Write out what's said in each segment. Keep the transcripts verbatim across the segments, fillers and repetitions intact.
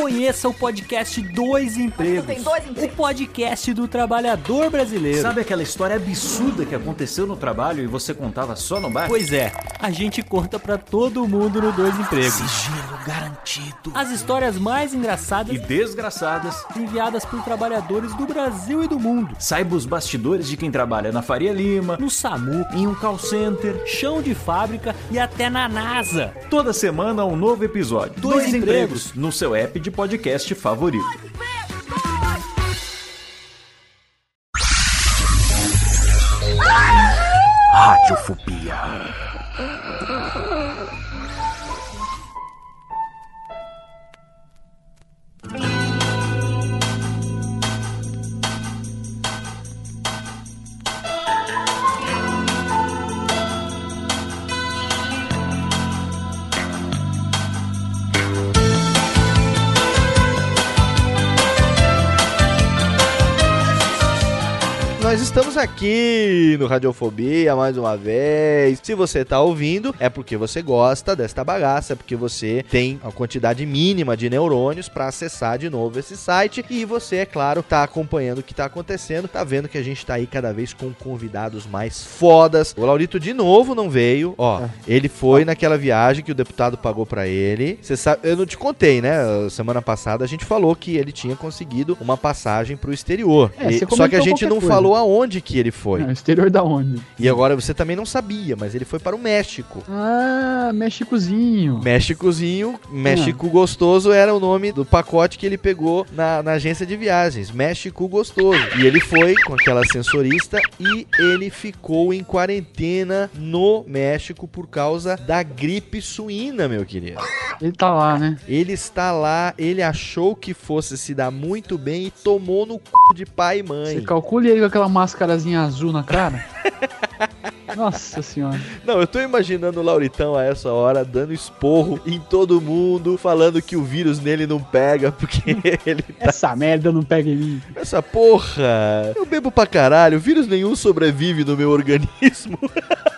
conheça o podcast Dois Empregos, tem dois empregos, o podcast do trabalhador brasileiro. Sabe aquela história absurda que aconteceu no trabalho e você contava só no bar? Pois é, a gente conta pra todo mundo no Dois Empregos. Sigilo garantido. As histórias mais engraçadas e desgraçadas enviadas por trabalhadores do Brasil e do mundo. Saiba os bastidores de quem trabalha na Faria Lima, no SAMU, em um call center, chão de fábrica e até na NASA. Toda semana um novo episódio. Dois, Dois empregos. empregos no seu app de podcast favorito. Radiofobia. Nós estamos aqui no Radiofobia mais uma vez. Se você tá ouvindo, é porque você gosta desta bagaça, é porque você tem a quantidade mínima de neurônios para acessar de novo esse site. E você, é claro, tá acompanhando o que tá acontecendo, tá vendo que a gente tá aí cada vez com convidados mais fodas. O Laurito de novo não veio, ó. Ah. Ele foi ah. naquela viagem que o deputado pagou pra ele. Você sabe, eu não te contei, né? Semana passada a gente falou que ele tinha conseguido uma passagem pro exterior. É, e, só que a gente não coisa. falou aonde que ele foi. Não, exterior da onde? E agora você também não sabia, mas ele foi para o México. Ah, Méxicozinho. Méxicozinho, México ah. Gostoso era o nome do pacote que ele pegou na, na agência de viagens, México Gostoso. E ele foi com aquela sensorista e ele ficou em quarentena no México por causa da gripe suína, meu querido. Ele tá lá, né? Ele está lá, ele achou que fosse se dar muito bem e tomou no c... de pai e mãe. Você calcula ele com aquela máscarazinha azul na cara? Nossa senhora. Não, eu tô imaginando o Lauritão a essa hora dando esporro em todo mundo, falando que o vírus nele não pega, porque ele tá... Essa merda não pega em mim. Essa porra. Eu bebo pra caralho, vírus nenhum sobrevive no meu organismo.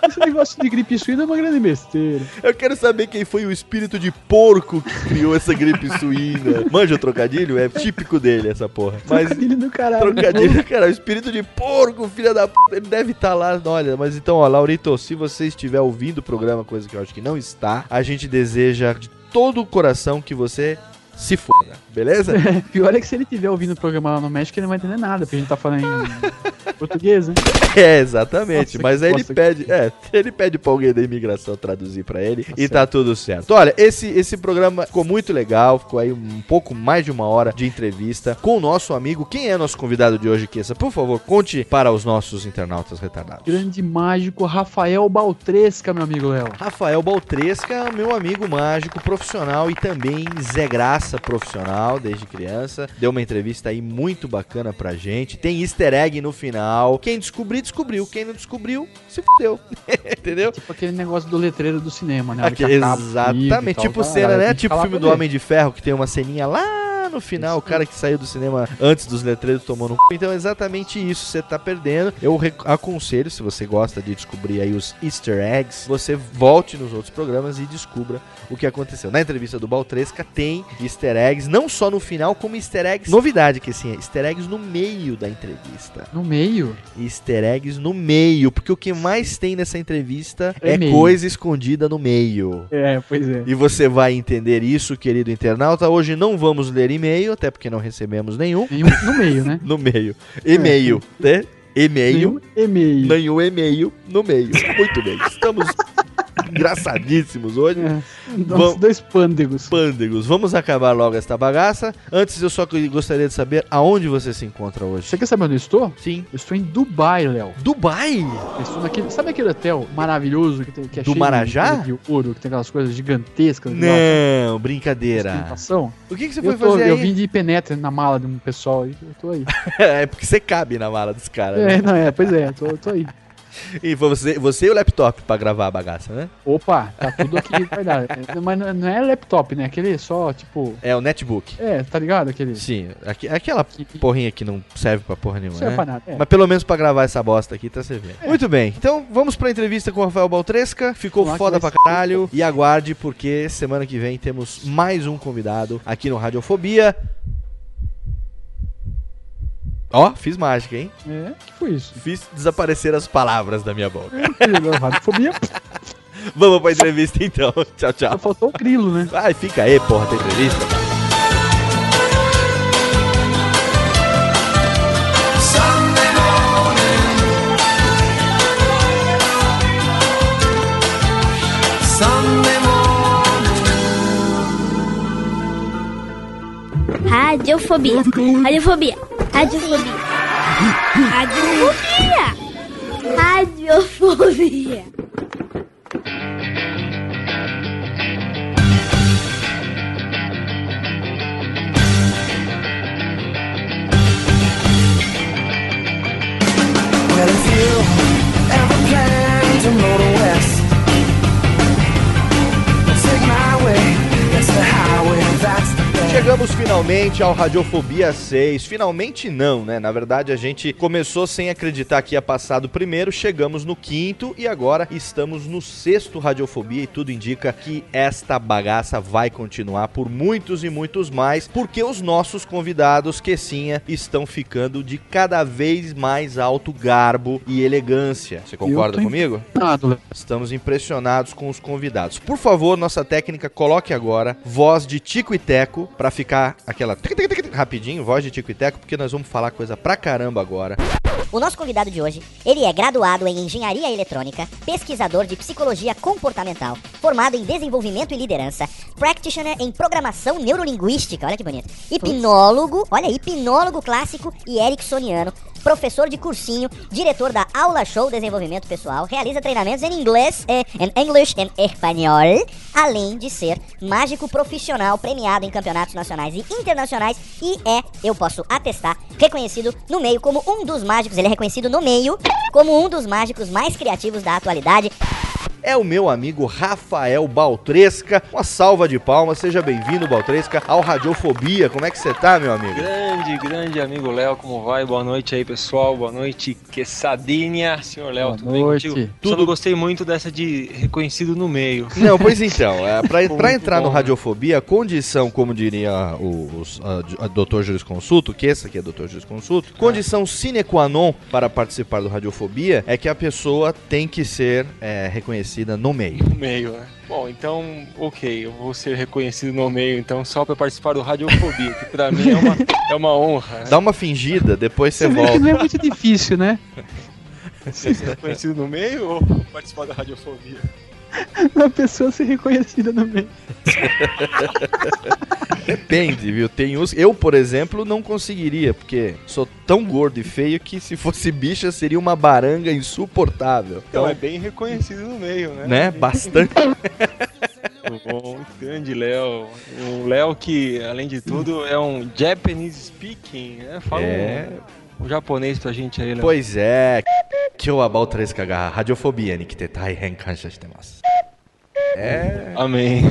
Esse negócio de gripe suína é uma grande besteira. Eu quero saber quem foi o espírito de porco que criou essa gripe suína. Manja o trocadilho? É típico dele essa porra. Mas trocadilho do caralho. Trocadilho do caralho. O espírito de porco, filha da p... Ele deve estar tá lá, olha, mas então, ó, Laurito, se você estiver ouvindo o programa, coisa que eu acho que não está, a gente deseja de todo o coração que você... se foda, beleza? É, pior é que se ele estiver ouvindo o programa lá no México, ele não vai entender nada, porque a gente tá falando em português, né? É, exatamente, nossa, mas aí ele pede, que... é, ele pede pra alguém da imigração traduzir pra ele tá e certo. Tá tudo certo. Então, olha, esse, esse programa ficou muito legal, ficou aí um pouco mais de uma hora de entrevista com o nosso amigo, quem é nosso convidado de hoje, Kessa? Por favor, conte para os nossos internautas retardados. Grande mágico Rafael Baltresca, meu amigo Léo. Rafael Baltresca, meu amigo mágico, profissional e também Zé Graça, profissional desde criança, deu uma entrevista aí muito bacana pra gente, tem easter egg no final, quem descobriu, descobriu, quem não descobriu, se fudeu, entendeu? Tipo aquele negócio do letreiro do cinema, né? Aquele, exatamente, tal, tipo cena, né? Tipo filme do Homem de Ferro, que tem uma ceninha lá no final, o cara que saiu do cinema antes dos letreiros tomou no c... Então é exatamente isso, você tá perdendo. Eu aconselho, se você gosta de descobrir aí os easter eggs, você volte nos outros programas e descubra o que aconteceu. Na entrevista do Baltresca tem easter eggs, não só no final, como easter eggs, novidade que assim, é easter eggs no meio da entrevista. No meio? Easter eggs no meio, porque o que mais tem nessa entrevista é, é coisa escondida no meio. É, pois é. E você vai entender isso, querido internauta. Hoje não vamos ler em e-mail, até porque não recebemos nenhum. Nenhum no meio, né? No meio. E-mail, é. né? E-mail. E-mail. Nenhum e-mail no meio. Muito bem. Estamos... engraçadíssimos hoje. É, vamos, dois pândegos. Pândegos. Vamos acabar logo esta bagaça. Antes, eu só gostaria de saber aonde você se encontra hoje. Você quer saber onde eu estou? Sim. Eu estou em Dubai, Léo. Dubai? Eu estou naquele, sabe aquele hotel maravilhoso que, tem, que é Do cheio Marajá? De, de ouro, que tem aquelas coisas gigantescas. Não, brincadeira. O que, que você foi tô, fazer aí? Eu vim de penetra na mala de um pessoal aí. Eu tô aí. É porque você cabe na mala dos caras. É, né? Não, é, pois é. Eu tô, eu tô aí. E você, você e o laptop pra gravar a bagaça, né? Opa, tá tudo aqui guardado. Mas não é laptop, né? Aquele só, tipo... É, o netbook. É, tá ligado? Aquele... Sim, aqui, aquela porrinha que não serve pra porra nenhuma, não serve, né? Pra nada, é. Mas pelo menos pra gravar essa bosta aqui, tá servindo. É. Muito bem, então vamos pra entrevista com o Rafael Baltresca. Ficou Olá, foda pra caralho. E aguarde, porque semana que vem temos mais um convidado aqui no Radiofobia. Ó, oh, fiz mágica, hein? É, que foi isso? Fiz desaparecer as palavras da minha boca. Radiofobia. Vamos pra entrevista então. Tchau, tchau. Só faltou o grilo, né? Ai, fica aí, porra, tem entrevista. Radiofobia. Radiofobia. Radiofobia. Radiofobia. Radiofobia. Well, if you ever plan to motor west, take my way, it's the highway, that's the... Chegamos finalmente ao Radiofobia seis. Finalmente não, né? Na verdade, a gente começou sem acreditar que ia passar do primeiro, chegamos no quinto e agora estamos no sexto Radiofobia, e tudo indica que esta bagaça vai continuar por muitos e muitos mais, porque os nossos convidados, que sim, estão ficando de cada vez mais alto garbo e elegância. Você concorda comigo? Impressionado. Estamos impressionados com os convidados. Por favor, nossa técnica, coloque agora voz de Tico e Teco, pra ficar aquela tic, tic, tic, rapidinho, voz de Tico e Teco, porque nós vamos falar coisa pra caramba agora. O nosso convidado de hoje, ele é graduado em Engenharia Eletrônica, pesquisador de Psicologia Comportamental, formado em Desenvolvimento e Liderança, practitioner em Programação Neurolinguística, olha que bonito, hipnólogo, olha, hipnólogo clássico e ericksoniano, professor de cursinho, diretor da Aula Show Desenvolvimento Pessoal, realiza treinamentos em inglês, eh, em English and espanhol, além de ser mágico profissional premiado em campeonatos nacionais e internacionais e é, eu posso atestar, reconhecido no meio como um dos mágicos, ele é reconhecido no meio como um dos mágicos mais criativos da atualidade. É o meu amigo Rafael Baltresca. Uma salva de palmas. Seja bem-vindo, Baltresca, ao Radiofobia. Como é que você tá, meu amigo? Grande, grande amigo Léo. Como vai? Boa noite aí, pessoal. Boa noite. Que sadinha. Senhor Léo, tudo bem contigo? Tudo. Só não gostei muito dessa de reconhecido no meio. Não, pois então. É, pra, pra entrar bom, no Radiofobia, condição, como diria o, o doutor Jurisconsulto, que esse aqui é doutor Jurisconsulto, condição sine qua non para participar do Radiofobia é que a pessoa tem que ser é, reconhecida no meio. No meio, né? Bom, então, ok, eu vou ser reconhecido no meio, então, só pra participar do Radiofobia, que pra mim é uma, é uma honra. Né? Dá uma fingida, depois você volta. Não é muito difícil, né? Ser reconhecido no meio ou participar da Radiofobia? Uma pessoa ser reconhecida no meio. Depende, viu? Tem uns... Eu, por exemplo, não conseguiria, porque sou tão gordo e feio que se fosse bicha seria uma baranga insuportável. Então, então é bem reconhecido no meio, né? Né? Bastante. Bom, grande Léo. O Léo que, além de tudo, é um Japanese speaking, né? Fala é... um, um japonês pra gente aí, Léo. Pois é. Kyo Baltresca ga Radiofobia ni kitetai henkansha shitemasu. É. Amém.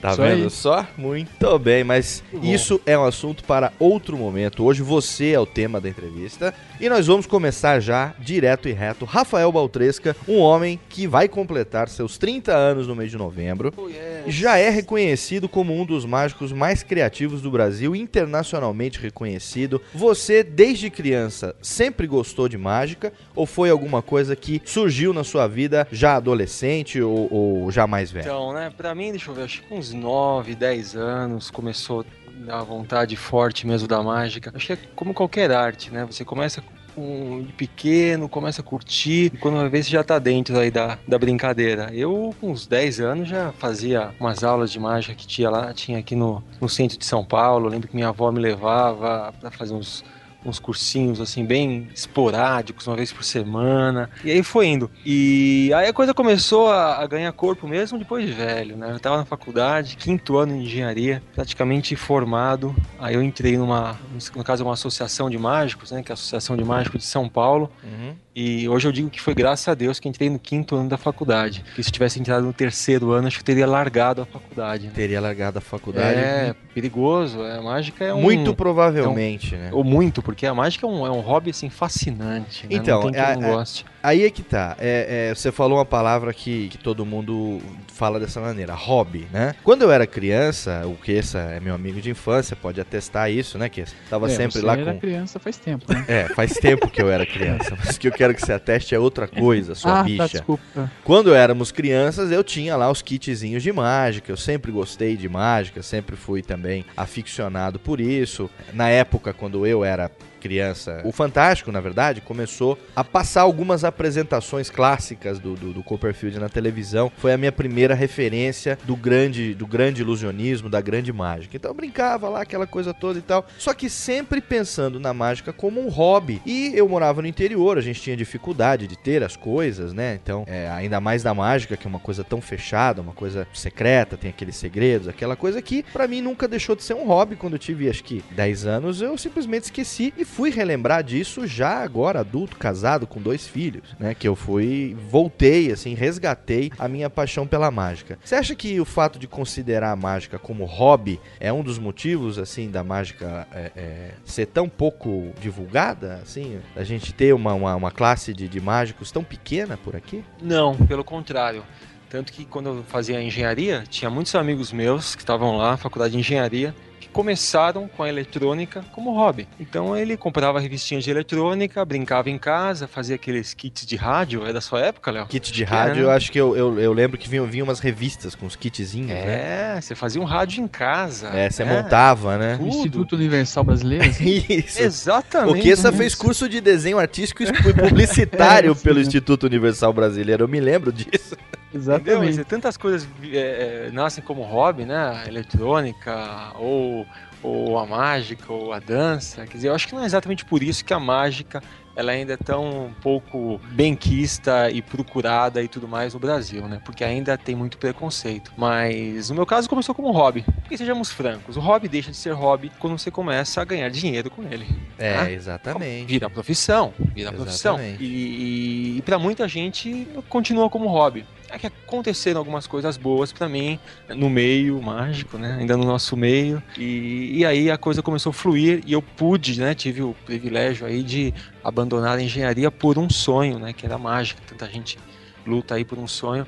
Tá só vendo aí. Só? Muito bem, mas muito isso é um assunto para outro momento. Hoje você é o tema da entrevista e nós vamos começar já direto e reto. Rafael Baltresca, um homem que vai completar seus trinta anos no mês de novembro. Oh, yes. Já é reconhecido como um dos mágicos mais criativos do Brasil, internacionalmente reconhecido. Você, desde criança, sempre gostou de mágica ou foi alguma coisa que surgiu na sua vida já adolescente ou, ou já mais velho? Então, né, pra mim, deixa eu ver, acho que uns nove, dez anos, começou a vontade forte mesmo da mágica. Acho que é como qualquer arte, né? Você começa com, de pequeno, começa a curtir, e quando vai ver, você já tá dentro aí da, da brincadeira. Eu, com uns dez anos, já fazia umas aulas de mágica que tinha lá, tinha aqui no, no centro de São Paulo. Eu lembro que minha avó me levava pra fazer uns... uns cursinhos, assim, bem esporádicos, uma vez por semana. E aí foi indo. E aí a coisa começou a, a ganhar corpo mesmo depois de velho, né? Eu tava na faculdade, quinto ano de engenharia, praticamente formado. Aí eu entrei numa, no caso, uma associação de mágicos, né? Que é a Associação de Mágicos de São Paulo. Uhum. E hoje eu digo que foi graças a Deus que entrei no quinto ano da faculdade. Porque se tivesse entrado no terceiro ano, acho que eu teria largado a faculdade. Né? Teria largado a faculdade. É, perigoso. É, a mágica é um... Muito provavelmente, é um, né? Ou muito, porque a mágica é um, é um hobby, assim, fascinante. Né? Então, não tem quem não goste. Aí é que tá. É, é, você falou uma palavra que, que todo mundo fala dessa maneira, hobby, né? Quando eu era criança, o Kessa é meu amigo de infância, pode atestar isso, né, Kessa? Tava é, sempre lá com... Você era criança faz tempo, né? É, faz tempo que eu era criança, mas que eu quero que você ateste é outra coisa, sua ah, bicha. Ah, tá, desculpa. Quando éramos crianças, eu tinha lá os kitzinhos de mágica, eu sempre gostei de mágica, sempre fui também aficionado por isso. Na época, quando eu era... criança. O Fantástico, na verdade, começou a passar algumas apresentações clássicas do, do, do Copperfield na televisão. Foi a minha primeira referência do grande, do grande ilusionismo, da grande mágica. Então eu brincava lá, aquela coisa toda e tal. Só que sempre pensando na mágica como um hobby. E eu morava no interior, a gente tinha dificuldade de ter as coisas, né? Então, é, ainda mais da mágica, que é uma coisa tão fechada, uma coisa secreta, tem aqueles segredos, aquela coisa que, pra mim, nunca deixou de ser um hobby. Quando eu tive, acho que, dez anos, eu simplesmente esqueci e fui relembrar disso já agora adulto, casado, com dois filhos, né? Que eu fui, voltei, assim, resgatei a minha paixão pela mágica. Você acha que o fato de considerar a mágica como hobby é um dos motivos, assim, da mágica é, é, ser tão pouco divulgada, assim? A gente ter uma, uma, uma classe de, de mágicos tão pequena por aqui? Não, pelo contrário. Tanto que quando eu fazia engenharia, tinha muitos amigos meus que estavam lá, faculdade de engenharia, começaram com a eletrônica como hobby. Então ele comprava revistinhas de eletrônica, brincava em casa, fazia aqueles kits de rádio. É da sua época, Léo? Kit de rádio, eu acho que eu, eu, eu lembro que vinham vinha umas revistas com os kitzinhos, é, né? É, você fazia um rádio em casa. É, você é, montava, né? Tudo. Instituto Universal Brasileiro. Isso. Exatamente. O Kessa fez curso de desenho artístico e publicitário é, pelo sim. Instituto Universal Brasileiro, eu me lembro disso. Exatamente. Entendeu? Tantas coisas é, nascem como hobby, né? A eletrônica, ou, ou a mágica, ou a dança. Quer dizer, eu acho que não é exatamente por isso que a mágica ela ainda é tão pouco benquista e procurada e tudo mais no Brasil, né? Porque ainda tem muito preconceito. Mas no meu caso começou como hobby. Porque sejamos francos, o hobby deixa de ser hobby quando você começa a ganhar dinheiro com ele. É, tá? Exatamente. Vira profissão, vira profissão. E, e para muita gente continua como hobby. É que aconteceram algumas coisas boas pra mim, no meio mágico, né? Ainda no nosso meio. E, e aí a coisa começou a fluir e eu pude, né? Tive o privilégio aí de abandonar a engenharia por um sonho, né? Que era mágica. Tanta gente luta aí por um sonho.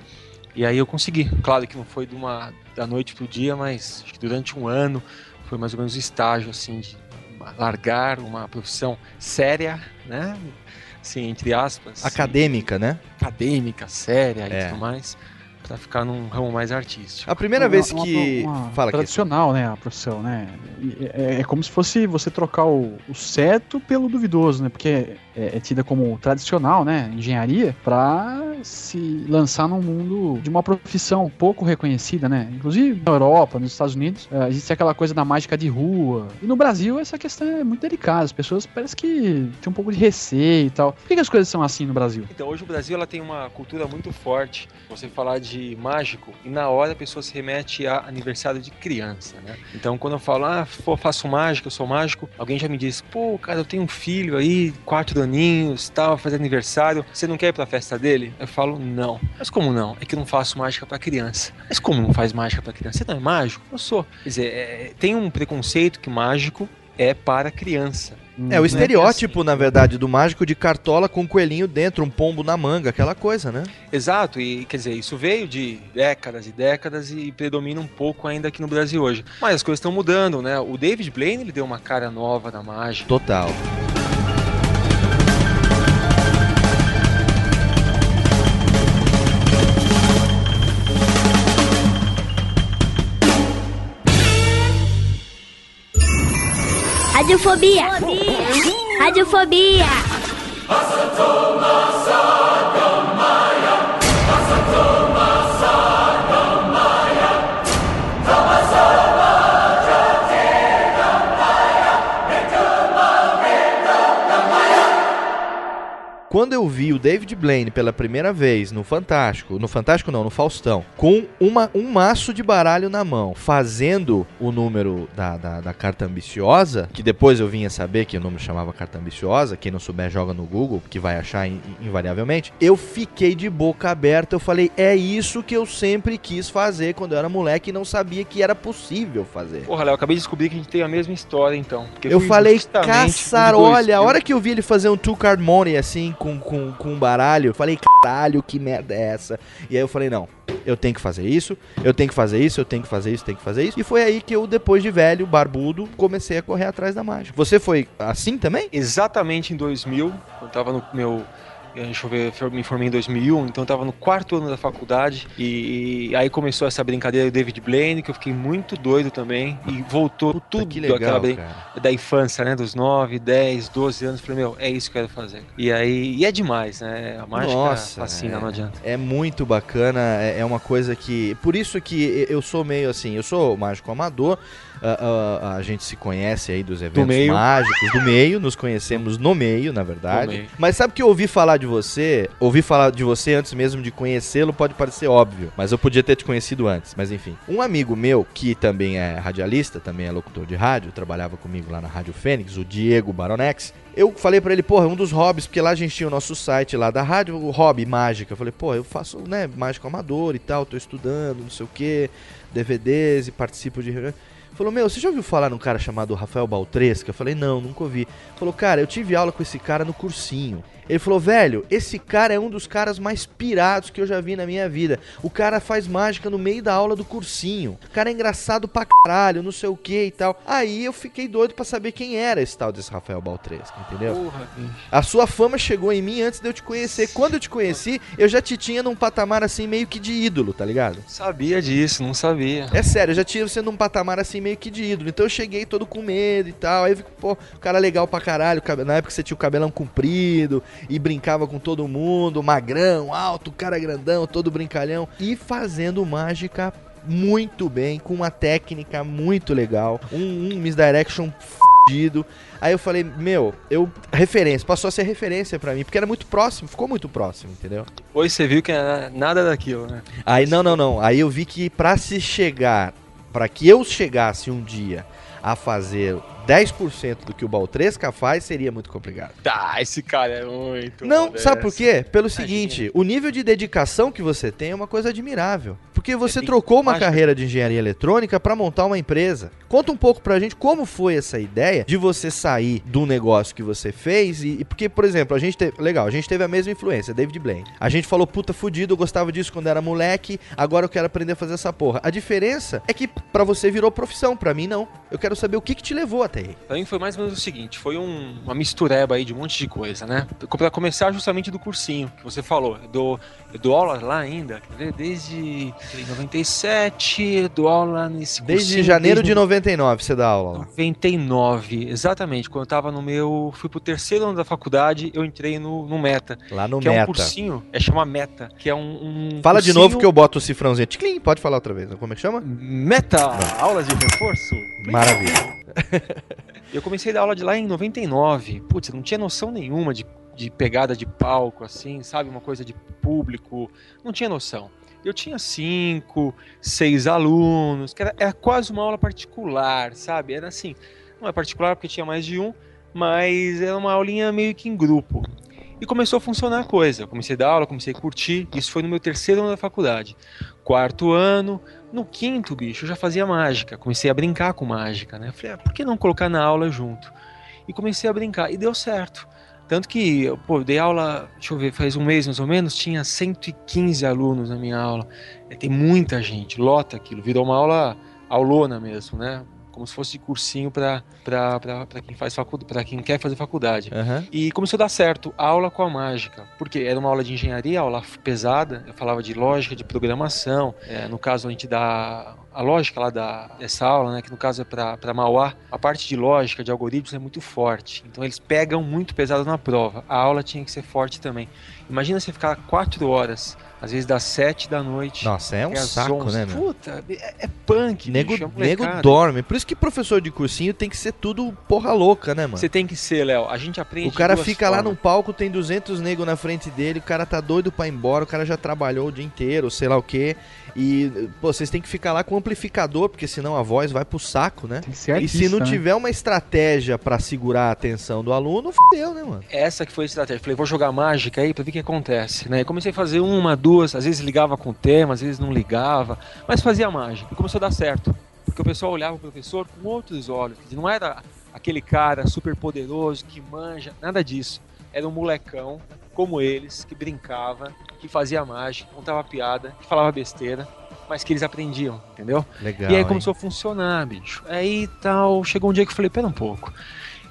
E aí eu consegui. Claro que não foi de uma, da noite pro dia, mas acho que durante um ano foi mais ou menos o estágio, assim, de largar uma profissão séria, né? Sim, entre aspas. Acadêmica, sim. Né? Acadêmica, séria é. E tudo mais, pra ficar num ramo mais artístico. A primeira uma, vez que... Uma, uma fala tradicional, aqui. Né, a profissão, né? É, é como se fosse você trocar o, o certo pelo duvidoso, né? Porque é, é tida como tradicional, né? Engenharia, pra se lançar num mundo de uma profissão pouco reconhecida, né? Inclusive na Europa, nos Estados Unidos, existe aquela coisa da mágica de rua. E no Brasil essa questão é muito delicada. As pessoas parecem que têm um pouco de receio e tal. Por que, que as coisas são assim no Brasil? Então, hoje o Brasil ela tem uma cultura muito forte. Você falar de mágico e na hora a pessoa se remete a aniversário de criança, né? Então, quando eu falo, ah, eu faço mágica, eu sou mágico, alguém já me diz, pô, cara, eu tenho um filho aí, quatro aninhos, tal, fazer aniversário, você não quer ir pra festa dele? Eu falo, não. Mas como não? É que eu não faço mágica pra criança. Mas como não faz mágica pra criança? Você não é mágico? Eu sou. Quer dizer, é, tem um preconceito que mágico é para criança. É, o estereótipo, é assim, na verdade, do mágico de cartola com um coelhinho dentro, um pombo na manga, aquela coisa, né? Exato, e quer dizer, isso veio de décadas e décadas e predomina um pouco ainda aqui no Brasil hoje. Mas as coisas estão mudando, né? O David Blaine, ele deu uma cara nova na mágica. Total. Radiofobia. Radiofobia. Quando eu vi o David Blaine pela primeira vez no Fantástico, no Fantástico não, no Faustão, com uma, um maço de baralho na mão, fazendo o número da, da, da carta ambiciosa, que depois eu vinha saber que o número chamava carta ambiciosa, quem não souber joga no Google, que vai achar in, invariavelmente, eu fiquei de boca aberta, eu falei, é isso que eu sempre quis fazer quando eu era moleque e não sabia que era possível fazer. Porra, Léo, acabei de descobrir que a gente tem a mesma história, então. Eu falei, caçar, olha, a hora que eu vi ele fazer um two-card money, assim, Com, com, com um baralho, eu falei, caralho, que merda é essa? E aí eu falei, não, eu tenho que fazer isso, eu tenho que fazer isso, eu tenho que fazer isso, tenho que fazer isso. E foi aí que eu, depois de velho, barbudo, comecei a correr atrás da mágica. Você foi assim também? Exatamente em dois mil, eu tava no meu... Deixa eu ver, eu me formei em dois mil e um, então eu tava no quarto ano da faculdade e, e aí começou essa brincadeira do David Blaine, que eu fiquei muito doido também e voltou. Puta, tudo legal, aquela brinca... da infância, né, dos nove, dez, doze anos, falei, meu, é isso que eu quero fazer. E aí, e é demais, né, a mágica. Nossa, fascina, é, não adianta. É muito bacana, é, é uma coisa que, por isso que eu sou meio assim, eu sou mágico amador, a, a, a gente se conhece aí dos eventos do mágicos, do meio, nos conhecemos no meio, na verdade, meio. Mas sabe que eu ouvi falar de de você, ouvir falar de você antes mesmo de conhecê-lo pode parecer óbvio, mas eu podia ter te conhecido antes, mas enfim. Um amigo meu, que também é radialista, também é locutor de rádio, trabalhava comigo lá na Rádio Fênix, o Diego Baronex, eu falei pra ele, porra, um dos hobbies, porque lá a gente tinha o nosso site lá da rádio, o hobby mágica, eu falei, pô, eu faço, né, mágico amador e tal, tô estudando, não sei o que, D V Ds e participo de... Falou, meu, você já ouviu falar num cara chamado Rafael Baltresca? Eu falei, não, nunca ouvi. Falou, cara, eu tive aula com esse cara no cursinho. Ele falou, velho, esse cara é um dos caras mais pirados que eu já vi na minha vida. O cara faz mágica no meio da aula do cursinho. O cara é engraçado pra caralho, não sei o que e tal. Aí eu fiquei doido pra saber quem era esse tal desse Rafael Baltresca, entendeu? Porra, bicho. A sua fama chegou em mim antes de eu te conhecer. Quando eu te conheci, eu já te tinha num patamar assim meio que de ídolo, tá ligado? Sabia disso, não sabia. É sério, eu já tinha você num patamar assim meio que de ídolo. Então eu cheguei todo com medo e tal. Aí eu fico, pô, o cara legal pra caralho. Na época você tinha o cabelão comprido e brincava com todo mundo, magrão, alto, cara grandão, todo brincalhão. E fazendo mágica muito bem, com uma técnica muito legal. Um, um misdirection fudido. Aí eu falei, meu, eu... Referência, passou a ser referência pra mim, porque era muito próximo, ficou muito próximo, entendeu? Pois você viu que era nada daquilo, né? Aí, não, não, não. Aí eu vi que pra se chegar... Para que eu chegasse um dia a fazer dez por cento do que o Baltresca faz, seria muito complicado. Tá, esse cara é muito... Não, modesto. Sabe por quê? Pelo seguinte, o nível de dedicação que você tem é uma coisa admirável. Porque você é, trocou uma mágica. Carreira de engenharia eletrônica para montar uma empresa. Conta um pouco pra gente como foi essa ideia de você sair do negócio que você fez. E, e porque, por exemplo, a gente teve... Legal, a gente teve a mesma influência, David Blaine. A gente falou, puta, fudido, eu gostava disso quando era moleque, agora eu quero aprender a fazer essa porra. A diferença é que pra você virou profissão, pra mim não. Eu quero saber o que que te levou até aí. Pra mim foi mais ou menos o seguinte, foi um, uma mistureba aí de um monte de coisa, né? Pra começar justamente do cursinho que você falou. Eu dou, eu dou aula lá ainda, desde... Em noventa e sete, dou aula nesse cursinho. Desde janeiro desde... de noventa e nove você dá aula? noventa e nove, exatamente. Quando eu tava no meu... Fui pro terceiro ano da faculdade, eu entrei no, no Meta. Lá no que Meta. Que é um cursinho, é chama Meta, que é um, um Fala cursinho... de novo que eu boto o cifrãozinho. Tchiclim, pode falar outra vez. Como é que chama? Meta, ah. Aulas de reforço. Maravilha. Eu comecei a dar aula de lá em noventa e nove. Putz, eu não tinha noção nenhuma de, de pegada de palco, assim, sabe? Uma coisa de público. Não tinha noção. Eu tinha cinco, seis alunos, que era, era quase uma aula particular, sabe? Era assim, não é particular porque tinha mais de um, mas era uma aulinha meio que em grupo. E começou a funcionar a coisa. Eu comecei a dar aula, comecei a curtir, isso foi no meu terceiro ano da faculdade. Quarto ano, no quinto, bicho, eu já fazia mágica, comecei a brincar com mágica, né? Eu falei, ah, por que não colocar na aula junto? E comecei a brincar, e deu certo. Tanto que, pô, eu dei aula, deixa eu ver, faz um mês mais ou menos, tinha cento e quinze alunos na minha aula. É, tem muita gente, lota aquilo, virou uma aula aulona mesmo, né? Como se fosse cursinho para quem faz faculdade, para quem quer fazer faculdade. Uhum. E começou a dar certo, aula com a mágica, porque era uma aula de engenharia, aula pesada, eu falava de lógica, de programação, é, no caso a gente dá a lógica lá da, dessa aula, né, que no caso é para Mauá, a parte de lógica, de algoritmos é muito forte, então eles pegam muito pesado na prova, a aula tinha que ser forte também. Imagina você ficar quatro horas, às vezes das sete da noite. Nossa, é um saco, onze, né, meu? Puta, é, é punk, nego, bicho, é um nego dorme. Por isso que professor de cursinho tem que ser tudo porra louca, né, mano? Você tem que ser, Léo. A gente aprende. O cara fica formas. lá no palco, tem duzentos negros na frente dele, o cara tá doido pra ir embora, o cara já trabalhou o dia inteiro, sei lá o quê. E, pô, vocês têm que ficar lá com o amplificador, porque senão a voz vai pro saco, né? Tem que ser artista, e se não tiver né? uma estratégia pra segurar a atenção do aluno, fodeu, né, mano? Essa que foi a estratégia. Falei, vou jogar mágica aí pra ver o que acontece, né? E comecei a fazer uma, duas, às vezes ligava com o tema, às vezes não ligava, mas fazia mágica. E começou a dar certo, porque o pessoal olhava o professor com outros olhos. Não era aquele cara super poderoso que manja, nada disso. Era um molecão como eles, que brincava, que fazia mágica, que contava piada, que falava besteira, mas que eles aprendiam, entendeu? Legal, e aí começou hein? a funcionar, bicho. Aí tal, chegou um dia que eu falei, pera um pouco.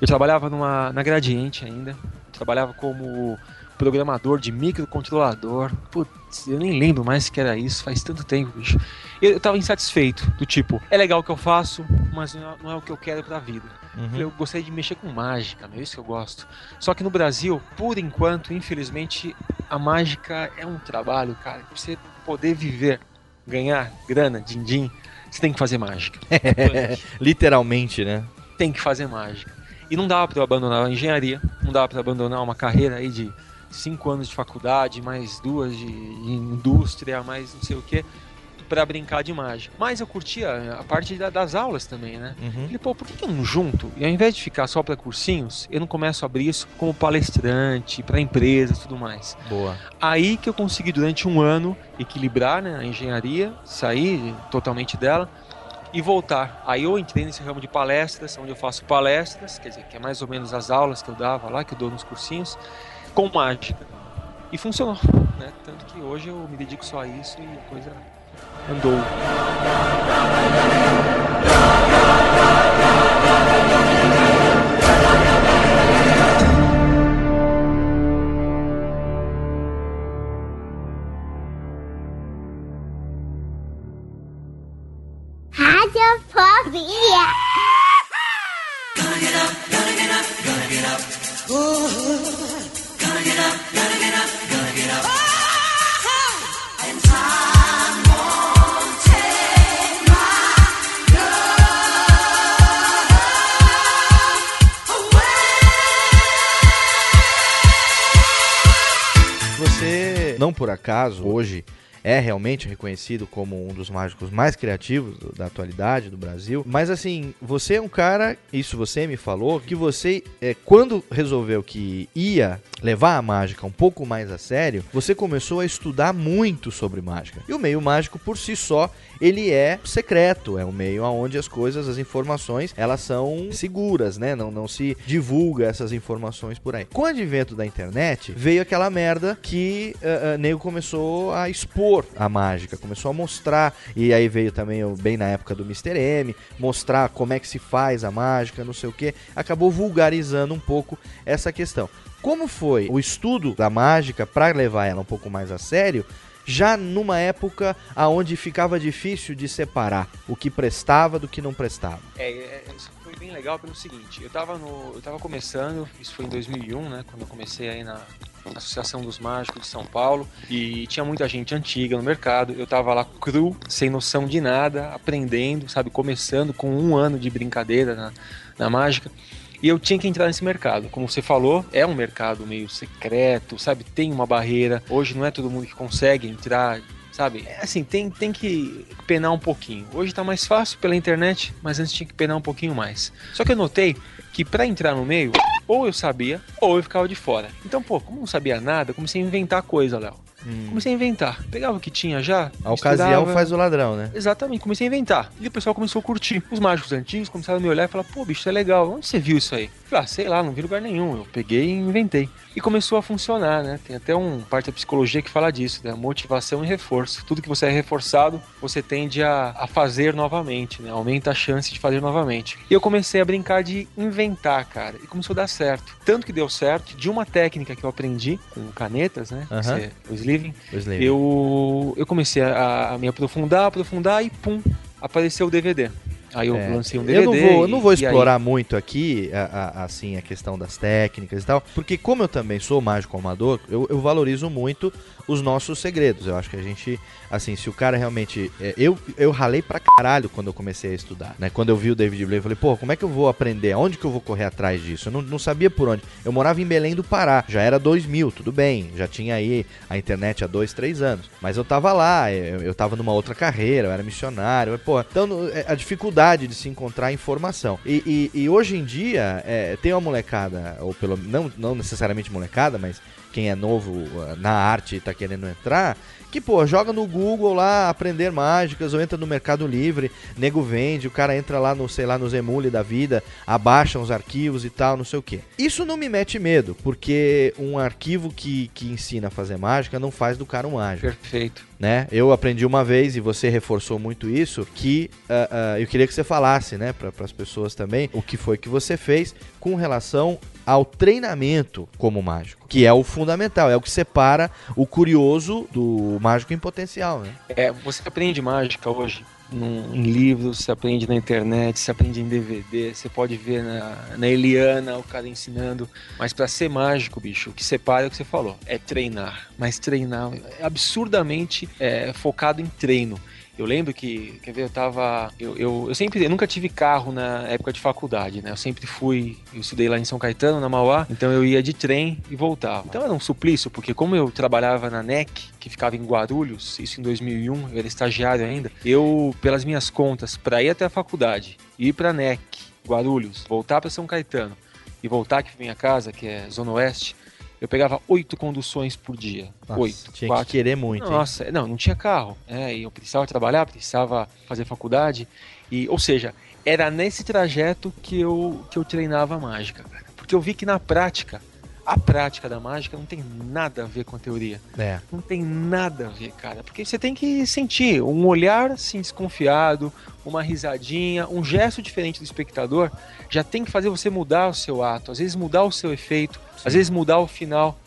Eu trabalhava numa, na Gradiente ainda, trabalhava como programador de microcontrolador. Putz, eu nem lembro mais que era isso, faz tanto tempo, bicho. Eu tava insatisfeito, do tipo, é legal o que eu faço, mas não é o que eu quero pra vida. Uhum. Eu gostaria de mexer com mágica, é isso que eu gosto. Só que no Brasil, por enquanto, infelizmente, a mágica é um trabalho, cara. Pra você poder viver, ganhar grana, din-din, você tem que fazer mágica. É, literalmente, né? Tem que fazer mágica. E não dava pra eu abandonar a engenharia, não dava pra eu abandonar uma carreira aí de cinco anos de faculdade, mais duas de indústria, mais não sei o quê, pra brincar de mágica. Mas eu curtia a parte da, das aulas também, né? Uhum. Falei, pô, por que eu não junto? E ao invés de ficar só pra cursinhos, eu não começo a abrir isso como palestrante, pra empresas e tudo mais. Boa. Aí que eu consegui, durante um ano, equilibrar, né, a engenharia, sair totalmente dela e voltar. Aí eu entrei nesse ramo de palestras, onde eu faço palestras, quer dizer, que é mais ou menos as aulas que eu dava lá, que eu dou nos cursinhos, com mágica. E funcionou, né? Tanto que hoje eu me dedico só a isso e a coisa andou. Radiofobia. Gonna get up, gonna get up, gonna get up. Ooh. Gonna get up, gonna get up, gonna get up. Oh! Não por acaso, hoje é realmente reconhecido como um dos mágicos mais criativos do, da atualidade do Brasil. Mas assim, você é um cara, isso você me falou, que você, é, quando resolveu que ia levar a mágica um pouco mais a sério, você começou a estudar muito sobre mágica. E o meio mágico por si só, ele é secreto, é um meio onde as coisas, as informações, elas são seguras, né? Não, não se divulga essas informações por aí. Com o advento da internet, veio aquela merda que uh, uh, nego começou a expor a mágica, começou a mostrar, e aí veio também, bem na época do mister M, mostrar como é que se faz a mágica, não sei o quê, acabou vulgarizando um pouco essa questão. Como foi o estudo da mágica para levar ela um pouco mais a sério, já numa época onde ficava difícil de separar o que prestava do que não prestava? É, é isso foi bem legal pelo seguinte, eu tava, no, eu tava começando, isso foi em dois mil e um, né, quando eu comecei aí na Associação dos Mágicos de São Paulo, e tinha muita gente antiga no mercado, eu tava lá cru, sem noção de nada, aprendendo, sabe, começando com um ano de brincadeira na, na mágica. E eu tinha que entrar nesse mercado, como você falou, é um mercado meio secreto, sabe, tem uma barreira, hoje não é todo mundo que consegue entrar, sabe, é assim, tem, tem que penar um pouquinho, hoje tá mais fácil pela internet, mas antes tinha que penar um pouquinho mais, só que eu notei que pra entrar no meio, ou eu sabia, ou eu ficava de fora, então pô, como eu não sabia nada, comecei a inventar coisa, Léo. Hum. Comecei a inventar, pegava o que tinha já. A ocasião faz o ladrão, né? Exatamente, comecei a inventar, e o pessoal começou a curtir. Os mágicos antigos começaram a me olhar e falar, pô, bicho, isso é legal, onde você viu isso aí? Falei, ah, sei lá, não vi lugar nenhum, eu peguei e inventei. E começou a funcionar, né? Tem até um parte da psicologia que fala disso, né? Motivação e reforço. Tudo que você é reforçado, você tende a, a fazer novamente, né? Aumenta a chance de fazer novamente. E eu comecei a brincar de inventar, cara, e começou a dar certo. Tanto que deu certo, de uma técnica que eu aprendi com canetas, né? Uh-huh. Você, o sleeving. O sleeving. Eu, eu comecei a, a me aprofundar, aprofundar e pum, apareceu o D V D. Aí eu é. lancei um D V D. Eu não vou, eu não vou explorar aí... muito aqui a, a, assim, a questão das técnicas e tal, porque como eu também sou mágico amador, eu, eu valorizo muito os nossos segredos. Eu acho que a gente, assim, se o cara realmente... É, eu, eu ralei pra caralho quando eu comecei a estudar, né? Quando eu vi o David Blaine, eu falei, pô, como é que eu vou aprender? Onde que eu vou correr atrás disso? Eu não, não sabia por onde. Eu morava em Belém do Pará, já era dois mil, tudo bem, já tinha aí a internet há dois, três anos. Mas eu tava lá, eu, eu tava numa outra carreira, eu era missionário, eu, pô, então a dificuldade de se encontrar informação. E, e, e hoje em dia, é, tem uma molecada, ou pelo não, não necessariamente molecada, mas quem é novo na arte e tá querendo entrar, que, pô, joga no Google lá, aprender mágicas, ou entra no Mercado Livre, nego vende, o cara entra lá no, sei lá, no Zemule da vida, abaixa os arquivos e tal, não sei o quê. Isso não me mete medo, porque um arquivo que, que ensina a fazer mágica não faz do cara um mágico. Perfeito. Né? Eu aprendi uma vez, e você reforçou muito isso, que uh, uh, eu queria que você falasse, né, para as pessoas também, o que foi que você fez com relação ao treinamento como mágico, que é o fundamental, é o que separa o curioso do mágico em potencial, né? É, você aprende mágica hoje num, em livros, você aprende na internet, você aprende em D V D, você pode ver na, na Eliana o cara ensinando, mas para ser mágico, bicho, o que separa é o que você falou, é treinar, mas treinar é absurdamente é, focado em treino. Eu lembro que, quer ver, eu tava... Eu, eu, eu sempre... Eu nunca tive carro na época de faculdade, né? Eu sempre fui... Eu estudei lá em São Caetano, na Mauá. Então eu ia de trem e voltava. Então era um suplício, porque como eu trabalhava na N E C, que ficava em Guarulhos, isso em dois mil e um, eu era estagiário ainda, eu, pelas minhas contas, pra ir até a faculdade, ir pra N E C, Guarulhos, voltar pra São Caetano e voltar aqui pra minha casa, que é Zona Oeste, eu pegava oito conduções por dia. Nossa, oito. Tinha quatro. Que querer muito. Nossa, hein? não, não tinha carro. É, e eu precisava trabalhar, precisava fazer faculdade. E, ou seja, era nesse trajeto que eu, que eu treinava a mágica. Cara. Porque eu vi que na prática, a prática da mágica não tem nada a ver com a teoria. É. Não tem nada a ver, cara. Porque você tem que sentir um olhar assim, desconfiado, uma risadinha, um gesto diferente do espectador, já tem que fazer você mudar o seu ato, às vezes mudar o seu efeito, sim, às vezes mudar o final,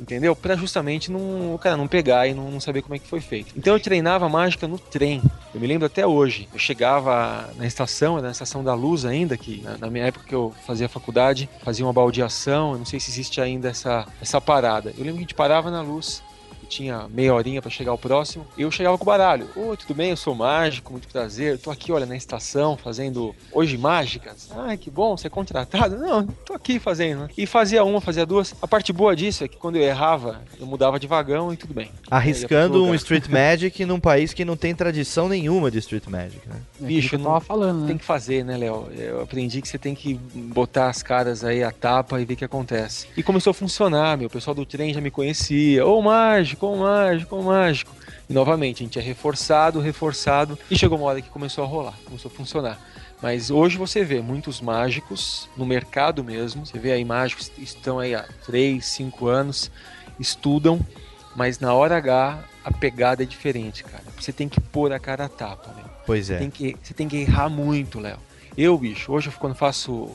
entendeu? Pra justamente não, o cara não pegar e não, não saber como é que foi feito. Então eu treinava mágica no trem. Eu me lembro até hoje. Eu chegava na estação, na estação da Luz ainda, que na, na minha época que eu fazia faculdade, fazia uma baldeação, eu não sei se existe ainda essa, essa parada. Eu lembro que a gente parava na Luz, tinha meia horinha pra chegar ao próximo, eu chegava com o baralho. Oi, tudo bem? Eu sou mágico, muito prazer. Eu tô aqui, olha, na estação, fazendo hoje mágicas. Ai, que bom, você é contratado? Não, tô aqui fazendo, né? E fazia uma, fazia duas. A parte boa disso é que quando eu errava, eu mudava de vagão e tudo bem. Arriscando um Street Magic num país que não tem tradição nenhuma de Street Magic, né? É, bicho, eu não tava falando, né? Tem que fazer, né, Léo? Eu aprendi que você tem que botar as caras aí, a tapa e ver o que acontece. E começou a funcionar, meu. O pessoal do trem já me conhecia. Ô, mágico! Com mágico, com mágico. E novamente, a gente é reforçado, reforçado. E chegou uma hora que começou a rolar, começou a funcionar. Mas hoje você vê muitos mágicos no mercado mesmo. Você vê aí mágicos que estão aí há três, cinco anos, estudam, mas na hora H a pegada é diferente, cara. Você tem que pôr a cara a tapa, né? Pois é. Você tem que, você tem que errar muito, Léo. Eu, bicho, hoje quando faço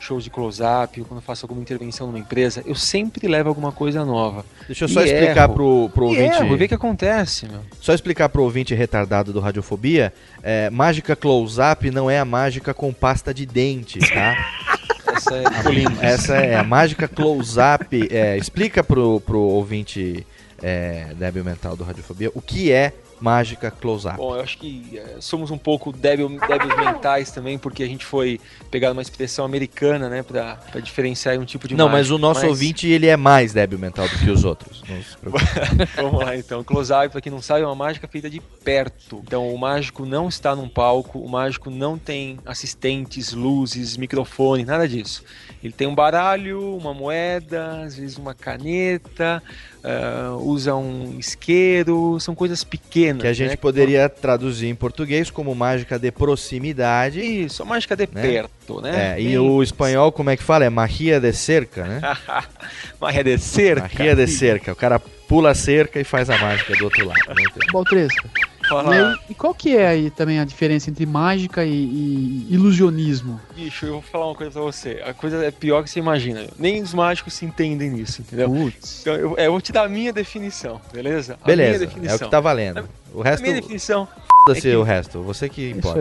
shows de close-up, quando eu faço alguma intervenção numa empresa, eu sempre levo alguma coisa nova. Deixa eu só e explicar erro. pro, pro ouvinte... Erro, ver o que acontece, meu. Só explicar pro ouvinte retardado do Radiofobia, é, mágica close-up não é a mágica com pasta de dente, tá? Essa é a, essa é a mágica close-up. É, explica pro, pro ouvinte é, débil mental do Radiofobia o que é mágica close-up. Bom, eu acho que é, somos um pouco débil, débeis mentais também, porque a gente foi pegar uma expressão americana, né, pra, pra diferenciar um tipo de não, mágica. Não, mas o nosso mas... ouvinte, ele é mais débil mental do que os outros. Não se preocupe. Vamos lá, então. Close-up, pra quem não sabe, é uma mágica feita de perto. Então, o mágico não está num palco, o mágico não tem assistentes, luzes, microfone, nada disso. Ele tem um baralho, uma moeda, às vezes uma caneta, uh, usa um isqueiro, são coisas pequenas. Que a gente, né, poderia traduzir em português como mágica de proximidade. Isso, a mágica de, né, perto, né? É, bem... E o espanhol, como é que fala? É magia de cerca, né? Magia de cerca. Magia de cerca. O cara pula a cerca e faz a mágica do outro lado. Baltresca. E, e qual que é aí também a diferença entre mágica e, e ilusionismo? Bicho, eu vou falar uma coisa pra você. A coisa é pior que você imagina. Nem os mágicos se entendem nisso, entendeu? Putz. Então eu, eu vou te dar a minha definição, beleza? A beleza, minha definição. É o que tá valendo. O resto... A minha definição... Foda-se é que... o resto, você que importa.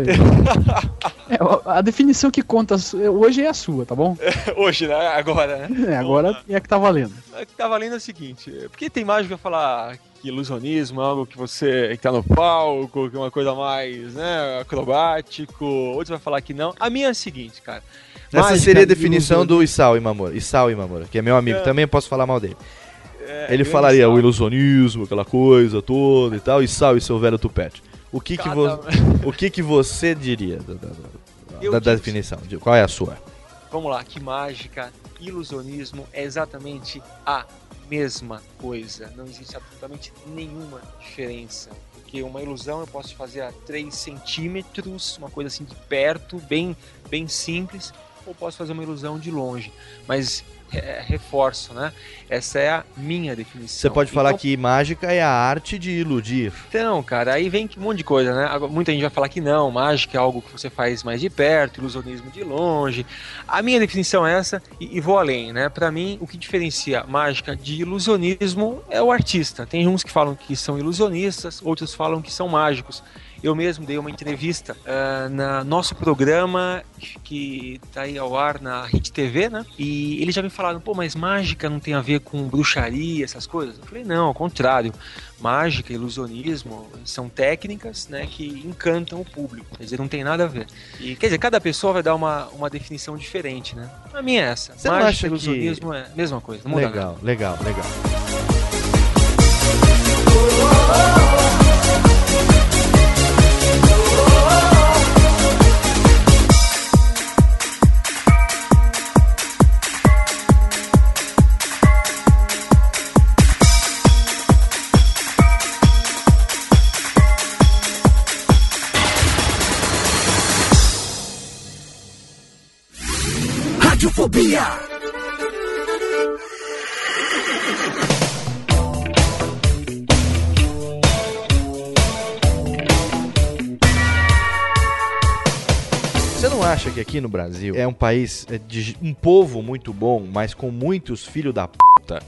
É, a definição que conta hoje é a sua, tá bom? É, hoje, né? Agora, né? É, agora bom, é a que tá valendo. A que tá valendo é o seguinte, porque tem mágico pra falar que ilusionismo é algo que você que tá no palco, que é uma coisa mais, né, acrobático, outro vai falar que não. A minha é a seguinte, cara. Mágica, essa seria a definição do Issao Imamura, Issao Imamura, que é meu amigo, é. também eu posso falar mal dele. É, ele falaria Issao. O ilusionismo, aquela coisa toda e tal, Issao e seu velho tupete. O que, que, vo... o que, que você diria da, da, da, da definição? Qual é a sua? Vamos lá, que mágica, ilusionismo é exatamente a mesma coisa. Não existe absolutamente nenhuma diferença. Porque uma ilusão eu posso fazer a três centímetros, uma coisa assim de perto, bem, bem simples, ou posso fazer uma ilusão de longe. Mas é, reforço, né? Essa é a minha definição. Você pode falar então, que mágica é a arte de iludir. Então, cara, aí vem um monte de coisa, né? Muita gente vai falar que não, mágica é algo que você faz mais de perto, ilusionismo de longe. A minha definição é essa e, e vou além, né? Pra mim, o que diferencia mágica de ilusionismo é o artista. Tem uns que falam que são ilusionistas, outros falam que são mágicos. Eu mesmo dei uma entrevista uh, na nosso programa que tá aí ao ar na Rede T V, né? E eles já me falaram, pô, mas mágica não tem a ver com bruxaria, essas coisas? Eu falei, não, ao contrário. Mágica, ilusionismo são técnicas, né, que encantam o público. Quer dizer, não tem nada a ver. E, quer dizer, cada pessoa vai dar uma, uma definição diferente, né? A minha é essa. Você mágica, não acha ilusionismo que... é a mesma coisa. Não muda legal, nada. legal, legal. Você não acha que aqui no Brasil é um país, é de um povo muito bom, mas com muitos filhos da p...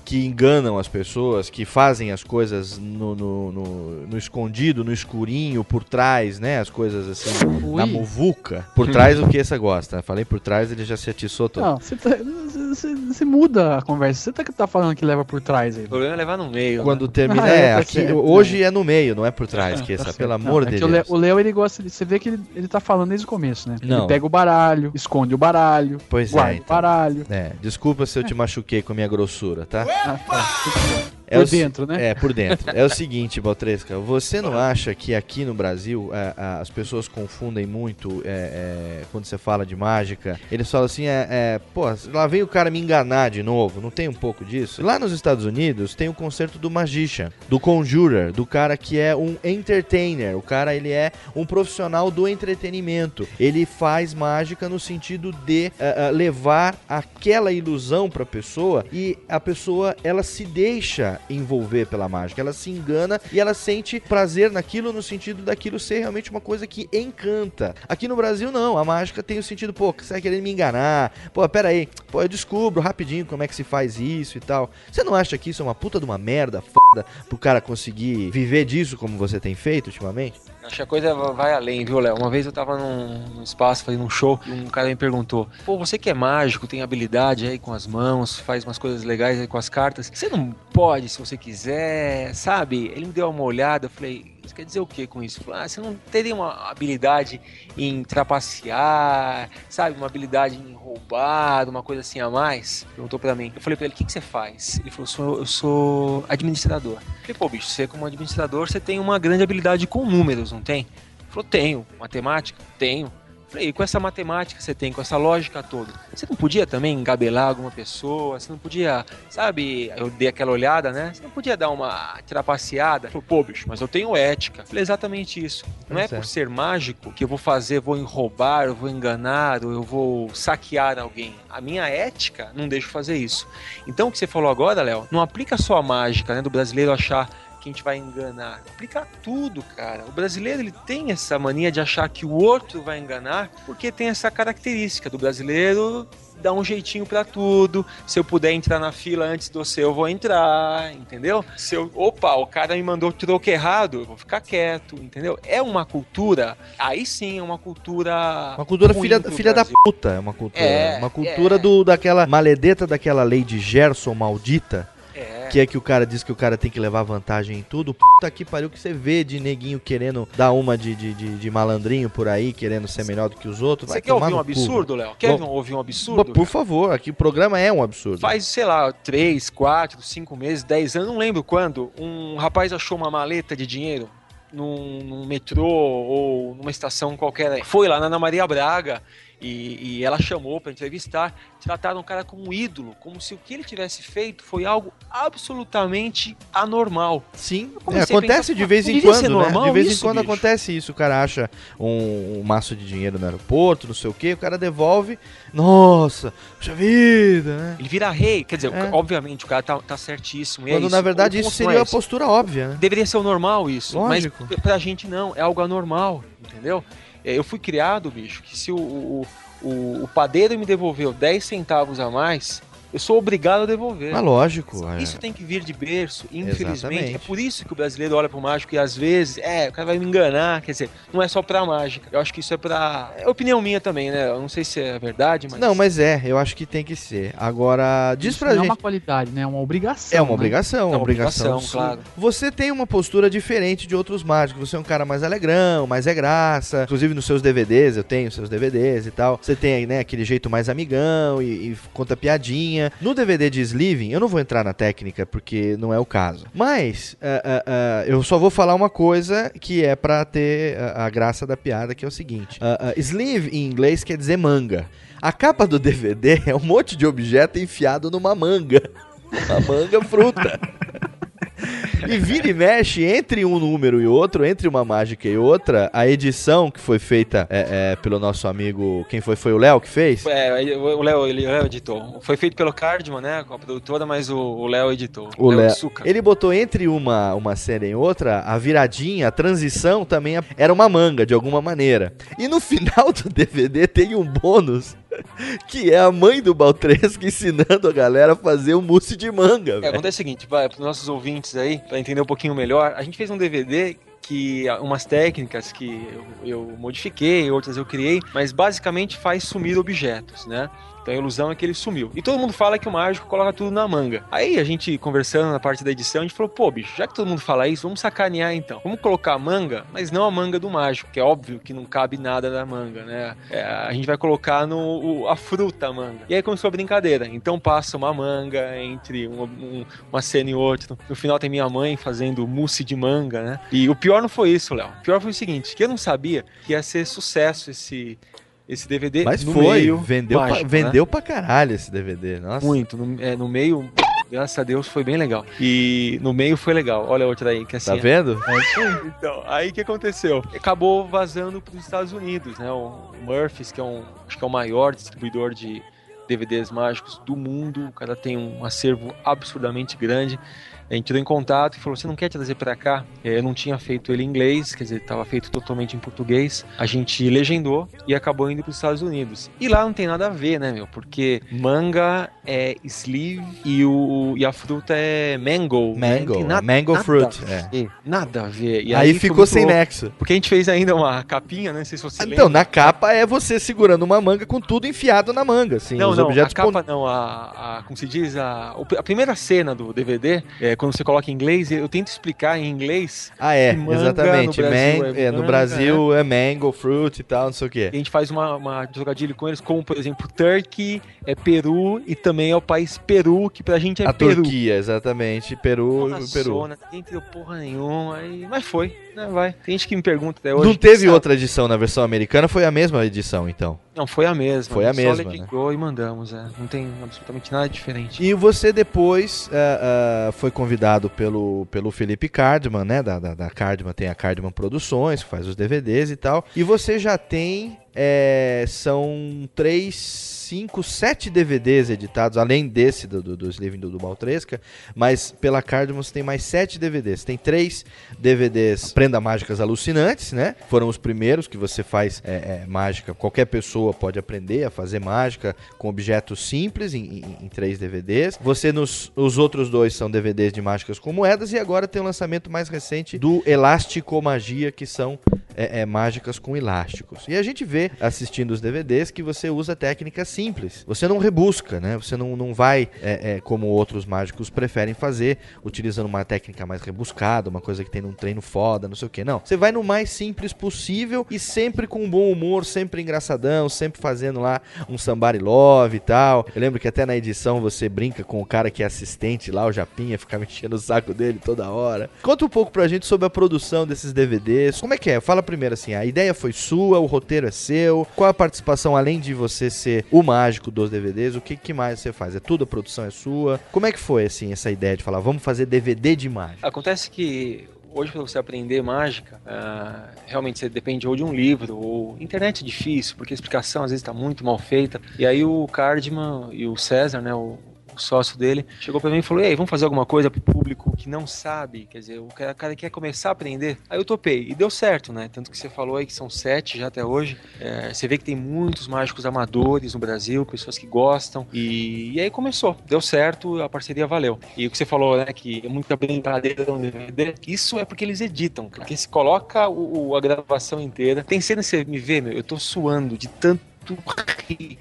que enganam as pessoas, que fazem as coisas no, no, no, no escondido, no escurinho, por trás, né? As coisas assim, Ui. na muvuca. Por trás o que essa gosta. Falei por trás, ele já se atiçou todo. Não, você tá, muda a conversa. Você tá, tá falando que leva por trás aí. O problema é levar no meio. Quando né? termina, ah, é, é aqui, certo, hoje é. é no meio, não é por trás, que essa, tá pelo amor não, de é Deus. O Léo, ele gosta, de, você vê que ele, ele tá falando desde o começo, né? Não. Ele pega o baralho, esconde o baralho, pois guarda é, então. o baralho. É, desculpa se eu te machuquei com a minha grossura, tá? É por o, dentro, né? É, por dentro. É o seguinte, Baltresca, você não acha que aqui no Brasil é, é, as pessoas confundem muito é, é, quando você fala de mágica? Eles falam assim, é, é, pô, lá vem o cara me enganar de novo, não tem um pouco disso? Lá nos Estados Unidos tem o conceito do magician, do conjurer, do cara que é um entertainer. O cara, ele é um profissional do entretenimento. Ele faz mágica no sentido de é, é, levar aquela ilusão pra pessoa e a pessoa, ela se deixa envolver pela mágica, ela se engana e ela sente prazer naquilo, no sentido daquilo ser realmente uma coisa que encanta. Aqui no Brasil, não. A mágica tem o sentido, pô, você vai querer me enganar, pô, pera aí, pô, eu descubro rapidinho como é que se faz isso e tal. Você não acha que isso é uma puta de uma merda foda pro cara conseguir viver disso como você tem feito ultimamente? Acho que a coisa vai além, viu, Léo? Uma vez eu tava num, num espaço, fazendo um show, e um cara me perguntou, pô, você que é mágico, tem habilidade aí com as mãos, faz umas coisas legais aí com as cartas, você não pode, se você quiser, sabe? Ele me deu uma olhada, eu falei, isso quer dizer o que com isso? Eu falei, ah, você não teria uma habilidade em trapacear, sabe? Uma habilidade em roubar, uma coisa assim a mais? Perguntou pra mim. Eu falei pra ele, o que, que você faz? Ele falou, sou, eu sou administrador. Eu falei, pô, bicho, você como administrador, você tem uma grande habilidade com números, não tem? Ele falou, tenho. Matemática? Tenho. Falei, e com essa matemática você tem, com essa lógica toda, você não podia também engabelar alguma pessoa? Você não podia, sabe, eu dei aquela olhada, né? Você não podia dar uma trapaceada? Falei, pô, bicho, mas eu tenho ética. Falei, exatamente isso. Não é, é por ser mágico que eu vou fazer, vou roubar, eu vou enganar, ou eu vou saquear alguém. A minha ética não deixa eu fazer isso. Então o que você falou agora, Léo, não aplica só a mágica, né, do brasileiro achar que a gente vai enganar. Aplicar tudo, cara. O brasileiro, ele tem essa mania de achar que o outro vai enganar, porque tem essa característica do brasileiro dar um jeitinho pra tudo. Se eu puder entrar na fila antes do seu, eu vou entrar, entendeu? Se eu, opa, o cara me mandou troco errado, eu vou ficar quieto, entendeu? É uma cultura, aí sim, é uma cultura... Uma cultura filha, filha da puta, é uma cultura. É, uma cultura é. do, daquela maledeta, daquela lei de Gerson maldita. Que é que o cara diz que o cara tem que levar vantagem em tudo. Puta que pariu, que você vê de neguinho querendo dar uma de, de, de, de malandrinho por aí, querendo ser melhor do que os outros. Vai você quer ouvir um absurdo, Léo? Quer Bom, ouvir um absurdo? Por favor, aqui o programa é um absurdo. Faz, sei lá, três, quatro, cinco meses, dez anos, não lembro quando, um rapaz achou uma maleta de dinheiro num, num metrô ou numa estação qualquer. Foi lá na Ana Maria Braga. E, e ela chamou para entrevistar, trataram o cara como um ídolo, como se o que ele tivesse feito foi algo absolutamente anormal. Sim, é, acontece pensar, de vez em quando, né? De vez isso, em quando bicho. acontece isso, o cara acha um, um maço de dinheiro no aeroporto, não sei o que, o cara devolve, nossa, puxa vida, né? Ele vira rei, quer dizer, é. obviamente o cara tá, tá certíssimo. Quando é isso, na verdade isso seria é isso. a postura óbvia, né? Deveria ser o normal isso, Lógico. mas pra gente não, é algo anormal, entendeu? Eu fui criado, bicho, que se o, o, o, o padeiro me devolveu dez centavos a mais, eu sou obrigado a devolver. Mas lógico. Isso é... tem que vir de berço, infelizmente. Exatamente. É por isso que o brasileiro olha pro mágico e às vezes, é, o cara vai me enganar, quer dizer, não é só pra mágica. Eu acho que isso é pra... É opinião minha também, né? Eu não sei se é verdade, mas... Não, mas é, eu acho que tem que ser. Agora, diz isso pra não gente... Não é uma qualidade, né? É uma obrigação. É uma obrigação, né? uma é uma obrigação, obrigação claro. Você tem uma postura diferente de outros mágicos. Você é um cara mais alegrão, mais é graça. Inclusive nos seus D V Ds, eu tenho seus D V Ds e tal. Você tem, né, aquele jeito mais amigão e, e conta piadinha. No D V D de Sleeving, eu não vou entrar na técnica porque não é o caso. Mas uh, uh, uh, eu só vou falar uma coisa que é pra ter a, a graça da piada, que é o seguinte. Uh, uh, sleeve em inglês quer dizer manga. A capa do D V D é um monte de objeto enfiado numa manga. Uma manga fruta. E vira e mexe entre um número e outro, entre uma mágica e outra, a edição que foi feita é, é, pelo nosso amigo, quem foi? Foi o Léo que fez? É, o Léo, ele o Léo editou. Foi feito pelo Cardman, né, com a produtora, mas o Léo editou. O Léo Suca. Ele botou entre uma, uma cena e outra, a viradinha, a transição também era uma manga, de alguma maneira. E no final do D V D tem um bônus, que é a mãe do Baltresca ensinando a galera a fazer o um mousse de manga. É, véio. Acontece o seguinte, para os nossos ouvintes aí, para entender um pouquinho melhor, a gente fez um D V D que umas técnicas que eu, eu modifiquei, outras eu criei, mas basicamente faz sumir objetos, né? Então a ilusão é que ele sumiu. E todo mundo fala que o mágico coloca tudo na manga. Aí a gente, conversando na parte da edição, a gente falou, pô, bicho, já que todo mundo fala isso, vamos sacanear então. Vamos colocar a manga, mas não a manga do mágico, que é óbvio que não cabe nada na manga, né? É, a gente vai colocar no, o, a fruta manga. E aí começou a brincadeira. Então passa uma manga entre uma, um, uma cena e outra. No final tem minha mãe fazendo mousse de manga, né? E o pior não foi isso, Léo. O pior foi o seguinte, que eu não sabia que ia ser sucesso esse... Esse D V D. Mas no foi, meio, vendeu, mágico, pra, vendeu né? pra caralho esse D V D, nossa. Muito, no, é, no meio, graças a Deus, foi bem legal. E no meio foi legal, olha a outra aí, que assim... Tá vendo? É, então, aí o que aconteceu? Acabou vazando pros Estados Unidos, né? O Murphy's, que é um, acho que é o maior distribuidor de D V Ds mágicos do mundo, o cara tem um acervo absurdamente grande. A gente entrou em contato e falou, você não quer trazer pra cá? Eu não tinha feito ele em inglês, quer dizer, estava feito totalmente em português. A gente legendou e acabou indo pros Estados Unidos. E lá não tem nada a ver, né, meu? Porque manga é sleeve e, o, e a fruta é mango. Mango, né? nada, mango nada fruit. A ver, é. Nada a ver. E aí, aí ficou sem louco, nexo. Porque a gente fez ainda uma capinha, né? Não sei se você ah, lembra. Então, na capa é você segurando uma manga com tudo enfiado na manga, assim. Não, os não, objetos a capa com... não. A, a, como se diz, a, a primeira cena do D V D... É, quando você coloca em inglês, eu tento explicar em inglês. Ah, é, exatamente. No Brasil, Man, é, é, no Brasil é. é mango, fruit e tal, não sei o quê. E a gente faz uma, uma jogadilha com eles, como, por exemplo, Turkey, é Peru, e também é o país Peru, que pra gente é a Peru. A Turquia, exatamente. Peru, Peru. Zona, ninguém entendeu porra nenhuma, aí... mas foi, né, vai. Tem gente que me pergunta até hoje. Não teve sabe. outra edição na versão americana, foi a mesma edição, então? Não, foi a mesma. Foi a mesma, só legislou, né? E mandamos, é. Não tem absolutamente nada diferente. E você depois uh, uh, foi convidado pelo, pelo Felipe Cardman, né? Da, da, da Cardman, tem a Cardman Produções, que faz os D V Ds e tal. E você já tem é, são três, cinco, sete D V Ds editados, além desse do, do, do Living do, do Baltresca, mas pela Cardman tem mais sete D V Ds. Tem três D V Ds Aprenda Mágicas Alucinantes, né? Foram os primeiros que você faz é, é, mágica. Qualquer pessoa pode aprender a fazer mágica com objetos simples em, em, em três D V Ds. Você nos, os outros dois são D V Ds de mágicas com moedas, e agora tem o um lançamento mais recente do Elasticomagia, que são é, é, mágicas com elásticos. E a gente vê, assistindo os D V Ds, que você usa técnicas simples. Você não rebusca, né? Você não, não vai, é, é, como outros mágicos preferem fazer, utilizando uma técnica mais rebuscada, uma coisa que tem num treino foda, não sei o que. Não. Você vai no mais simples possível e sempre com bom humor, sempre engraçadão, sempre fazendo lá um somebody love e tal. Eu lembro que até na edição você brinca com o cara que é assistente lá, o Japinha, fica mexendo o saco dele toda hora. Conta um pouco pra gente sobre a produção desses D V Ds. Como é que é? Fala primeiro assim, a ideia foi sua, o roteiro é seu, qual a participação, além de você ser o mágico dos D V Ds, o que, que mais você faz? É tudo, a produção é sua? Como é que foi, assim, essa ideia de falar, vamos fazer D V D de mágica? Acontece que hoje, para você aprender mágica, uh, realmente você depende ou de um livro, ou... Internet é difícil, porque a explicação às vezes está muito mal feita. E aí o Cardman e o César, né, o... o sócio dele, chegou pra mim e falou, ei, vamos fazer alguma coisa pro público que não sabe, quer dizer, o cara, cara quer começar a aprender. Aí eu topei, e deu certo, né? Tanto que você falou aí que são sete já até hoje, é, você vê que tem muitos mágicos amadores no Brasil, pessoas que gostam, e, e aí começou, deu certo, a parceria valeu. E o que você falou, né, que é muita brincadeira no D V D, isso é porque eles editam, cara, porque se coloca o, a gravação inteira, tem cena que você me vê, meu, eu tô suando de tanto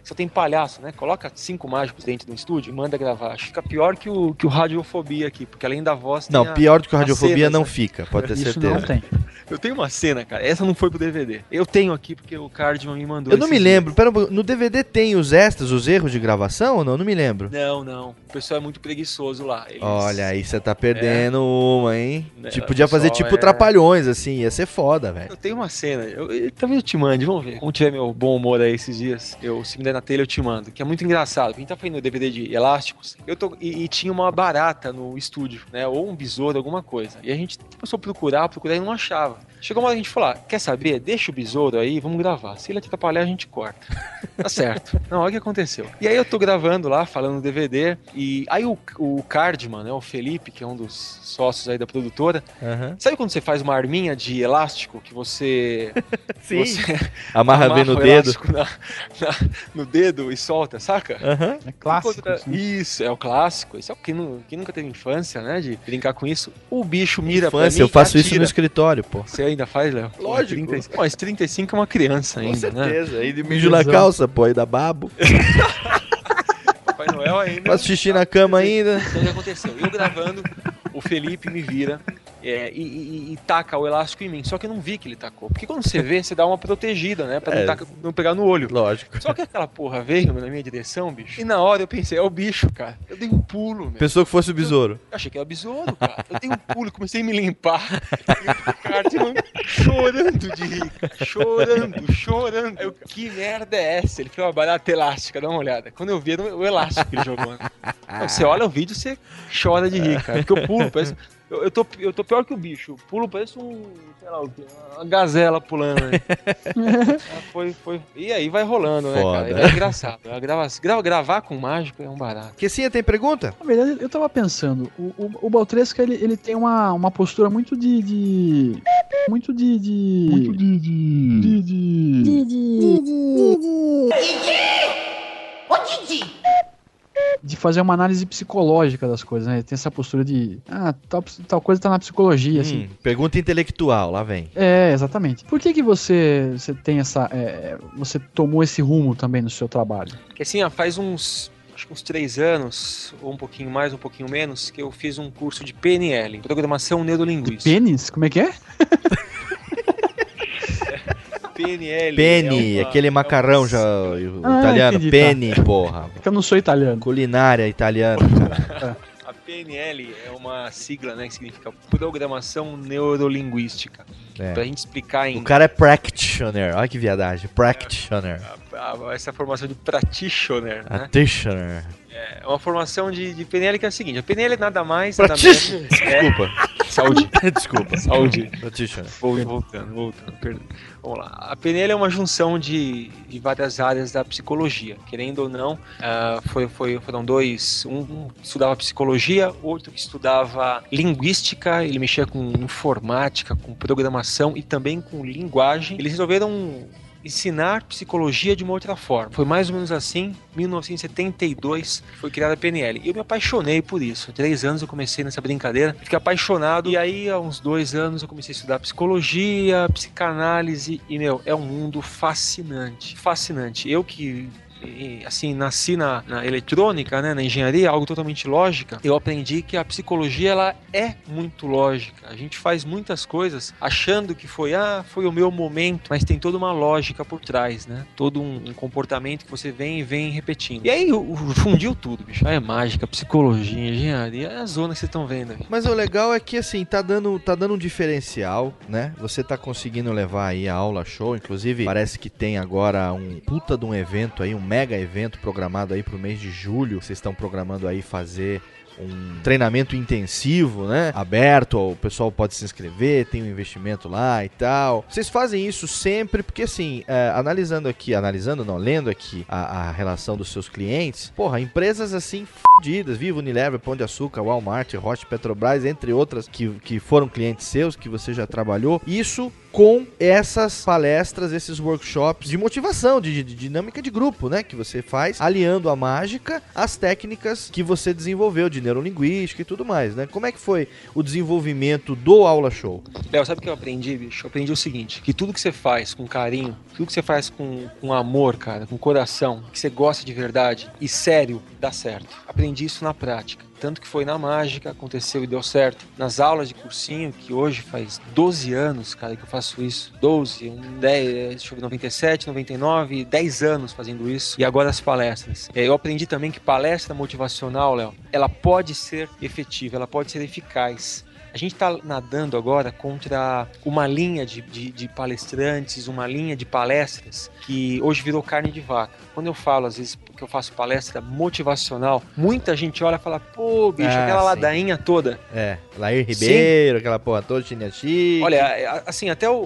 só tem palhaço, né? Coloca cinco mágicos dentro do estúdio e manda gravar. Acho que fica pior que o, que o Radiofobia aqui, porque além da voz... Não, tem a, pior do que o Radiofobia cena, não, sabe? Fica, pode ter isso certeza. Não tem. Eu tenho uma cena, cara, essa não foi pro D V D. Eu tenho aqui porque o Cardman me mandou. Eu não me lembro, pera, no D V D tem os extras, os erros de gravação ou não? Eu não me lembro. Não, não. O pessoal é muito preguiçoso lá. Eles... Olha, aí você tá perdendo é... uma, hein? É, tipo, podia fazer tipo é... Trapalhões, assim, ia ser foda, velho. Eu tenho uma cena, eu, eu, talvez eu te mande, vamos ver. Como tiver meu bom humor aí esses dias, eu, se me der na telha, eu te mando. Que é muito engraçado. A gente tá fazendo D V D de elásticos, eu tô, e, e tinha uma barata no estúdio, né? Ou um besouro, alguma coisa. E a gente começou a procurar, procurar e não achava. Chegou uma hora que a gente falou, ah, quer saber? Deixa o besouro aí, vamos gravar. Se ele atrapalhar, a gente corta. Tá certo. Não, olha o que aconteceu. E aí eu tô gravando lá, falando no D V D, e aí o, o Cardman, né, o Felipe, que é um dos sócios aí da produtora, uhum. Sabe quando você faz uma arminha de elástico que você... Sim. Você amarra, amarra bem no dedo. Na, na, no dedo e solta, saca? Uhum. É clássico. Isso. isso, é o clássico. Isso é o que, não, que nunca teve infância, né, de brincar com isso. O bicho mira infância, pra mim. Infância, eu faço isso no escritório, pô. Você ainda faz, Léo? Lógico. trinta, mas trinta e cinco é uma criança ainda, né? Com certeza. Né? Aí de mijo na calça, pô, aí dá babo. Papai Noel ainda. Faço xixi na cama ainda. Então já aconteceu. Eu gravando, o Felipe me vira. É, e, e, e taca o elástico em mim. Só que eu não vi que ele tacou. Porque quando você vê, você dá uma protegida, né? Pra é, não, taca, não pegar no olho. Lógico. Só que aquela porra veio na minha direção, bicho. E na hora eu pensei, é o bicho, cara. Eu dei um pulo, meu. Pensou que fosse o besouro. Eu achei que era o besouro, cara. Eu dei um pulo, comecei a me limpar. E chorando de rir. Chorando, chorando. Eu, que merda é essa? Ele foi uma barata elástica, dá uma olhada. Quando eu vi, era o elástico que ele jogou. Então, você olha o vídeo, você chora de rir, cara. Porque eu pulo, parece... Eu, eu, tô, eu tô pior que o bicho. Pulo, parece um, sei lá, uma gazela pulando, né? foi, foi. E aí vai rolando, foda, né, cara? É engraçado. Grava, grava, gravar com mágico é um barato. Que sim, tem pergunta? Na verdade, eu tava pensando. O, o, o Baltresca, ele, ele tem uma, uma postura muito de... de... Muito de... de... Muito de... de... de... de... de... de... de... de... de... de... de... de fazer uma análise psicológica das coisas, né? Tem essa postura de, ah, tal, tal coisa tá na psicologia, hum, assim. Pergunta intelectual, lá vem. É, exatamente. Por que que você, você tem essa, é, você tomou esse rumo também no seu trabalho? Porque assim, ó, faz uns... acho que uns três anos, ou um pouquinho mais, um pouquinho menos, que eu fiz um curso de P N L, Programação Neurolinguística. Pênis? Como é que é? P N L. Penne, é uma, aquele macarrão é uma... já ah, italiano. Entendi, penne, tá. Porra. Eu não sou italiano. Culinária italiana, cara. A P N L é uma sigla, né, que significa Programação Neurolinguística. É. Pra gente explicar em... O cara é practitioner, olha que viadagem. Practitioner. É, a, a, essa formação de practitioner, né? Practitioner. É uma formação de, de P N L que é a seguinte, a P N L é nada mais... Practitioner? Nada menos, desculpa. É... Saúde. Desculpa. Saúde. Notícia. Vou voltando, voltando, perdão. Vamos lá. A P N L é uma junção de, de várias áreas da psicologia. Querendo ou não, uh, foi, foi, foram dois. Um, um estudava psicologia, outro que estudava linguística, ele mexia com informática, com programação e também com linguagem. Eles resolveram ensinar psicologia de uma outra forma. Foi mais ou menos assim, em mil novecentos e setenta e dois foi criada a P N L. Eu me apaixonei por isso. Há três anos eu comecei nessa brincadeira, fiquei apaixonado, e aí há uns dois anos eu comecei a estudar psicologia, psicanálise, e meu, é um mundo fascinante. Fascinante. Eu que... assim, nasci na, na eletrônica, né, na engenharia, algo totalmente lógica, eu aprendi que a psicologia, ela é muito lógica. A gente faz muitas coisas achando que foi, ah, foi o meu momento, mas tem toda uma lógica por trás, né, todo um, um comportamento que você vem e vem repetindo. E aí, o, o, fundiu tudo, bicho. Aí é mágica, psicologia, engenharia, é a zona que vocês estão vendo. Bicho. Mas o legal é que, assim, tá dando, tá dando um diferencial, né, você tá conseguindo levar aí a aula show, inclusive, parece que tem agora um puta de um evento aí, um mega evento programado aí pro mês de julho. Vocês estão programando aí fazer um treinamento intensivo, né? Aberto, o pessoal pode se inscrever, tem um investimento lá e tal. Vocês fazem isso sempre, porque assim, é, analisando aqui, analisando não, lendo aqui a, a relação dos seus clientes, porra, empresas assim fodidas, Vivo, Unilever, Pão de Açúcar, Walmart, Roche, Petrobras, entre outras que, que foram clientes seus, que você já trabalhou, isso com essas palestras, esses workshops de motivação, de, de dinâmica de grupo, né? Que você faz, aliando a mágica às técnicas que você desenvolveu de neurolinguística e tudo mais, né? Como é que foi o desenvolvimento do Aula Show? Léo, sabe o que eu aprendi, bicho? Eu aprendi o seguinte, que tudo que você faz com carinho, tudo que você faz com, com amor, cara, com coração, que você gosta de verdade e sério, dá certo. Aprendi isso na prática. Tanto que foi na mágica, aconteceu e deu certo. Nas aulas de cursinho, que hoje faz doze anos, cara, que eu faço isso. doze, um, dez, deixa eu ver, noventa e sete, noventa e nove, dez anos fazendo isso. E agora as palestras. Eu aprendi também que palestra motivacional, Léo, ela pode ser efetiva, ela pode ser eficaz. A gente está nadando agora contra uma linha de, de, de palestrantes, uma linha de palestras que hoje virou carne de vaca. Quando eu falo, às vezes, que eu faço palestra motivacional, muita gente olha e fala, pô, bicho, ah, aquela sim. ladainha toda. É, Lair Ribeiro, sim. aquela porra toda, Chiniachi. Olha, assim, até o,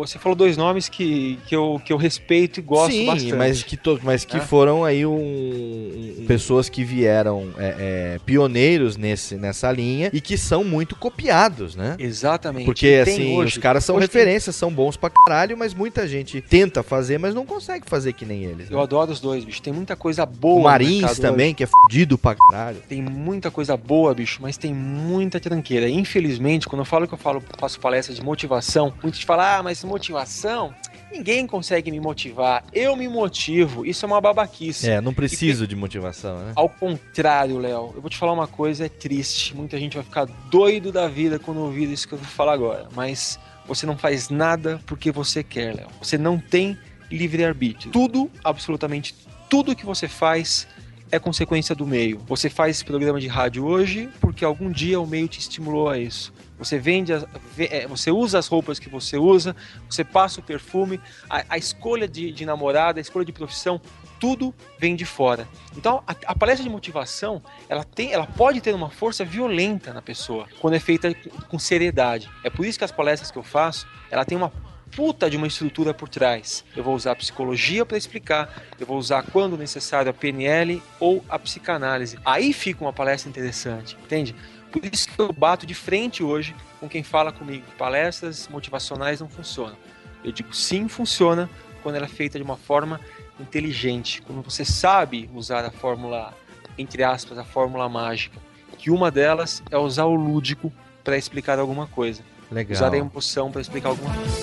o... Você falou dois nomes que, que, eu, que eu respeito e gosto sim, bastante. Sim, mas que, to, mas que ah. foram aí um, pessoas que vieram é, é, pioneiros nesse, nessa linha e que são muito copiados. Piados, né? Exatamente. Porque, assim, hoje, os caras são referências, tem... são bons pra caralho, mas muita gente tenta fazer, mas não consegue fazer que nem eles. Né? Eu adoro os dois, bicho. Tem muita coisa boa. O Marins também, hoje. Que é fudido pra caralho. Tem muita coisa boa, bicho, mas tem muita tranqueira. Infelizmente, quando eu falo que eu falo, faço palestra de motivação, muita gente fala, ah, mas motivação... Ninguém consegue me motivar. Eu me motivo. Isso é uma babaquice. É, não preciso e, de motivação, né? Ao contrário, Léo. Eu vou te falar uma coisa, é triste. Muita gente vai ficar doido da vida quando ouvir isso que eu vou falar agora. Mas você não faz nada porque você quer, Léo. Você não tem livre-arbítrio. Tudo, absolutamente tudo que você faz... é consequência do meio. Você faz esse programa de rádio hoje porque algum dia o meio te estimulou a isso. Você vende, as, você usa as roupas que você usa, você passa o perfume, a, a escolha de, de namorada, a escolha de profissão, tudo vem de fora. Então, a, a palestra de motivação, ela, tem, ela pode ter uma força violenta na pessoa, quando é feita com, com seriedade. É por isso que as palestras que eu faço, ela tem uma puta de uma estrutura por trás. Eu vou usar a psicologia para explicar, eu vou usar quando necessário a P N L ou a psicanálise. Aí fica uma palestra interessante, entende? Por isso que eu bato de frente hoje com quem fala comigo, palestras motivacionais não funcionam. Eu digo sim, funciona quando ela é feita de uma forma inteligente, quando você sabe usar a fórmula, entre aspas, a fórmula mágica, que uma delas é usar o lúdico para explicar alguma coisa. Legal. Usar a emoção para explicar alguma coisa.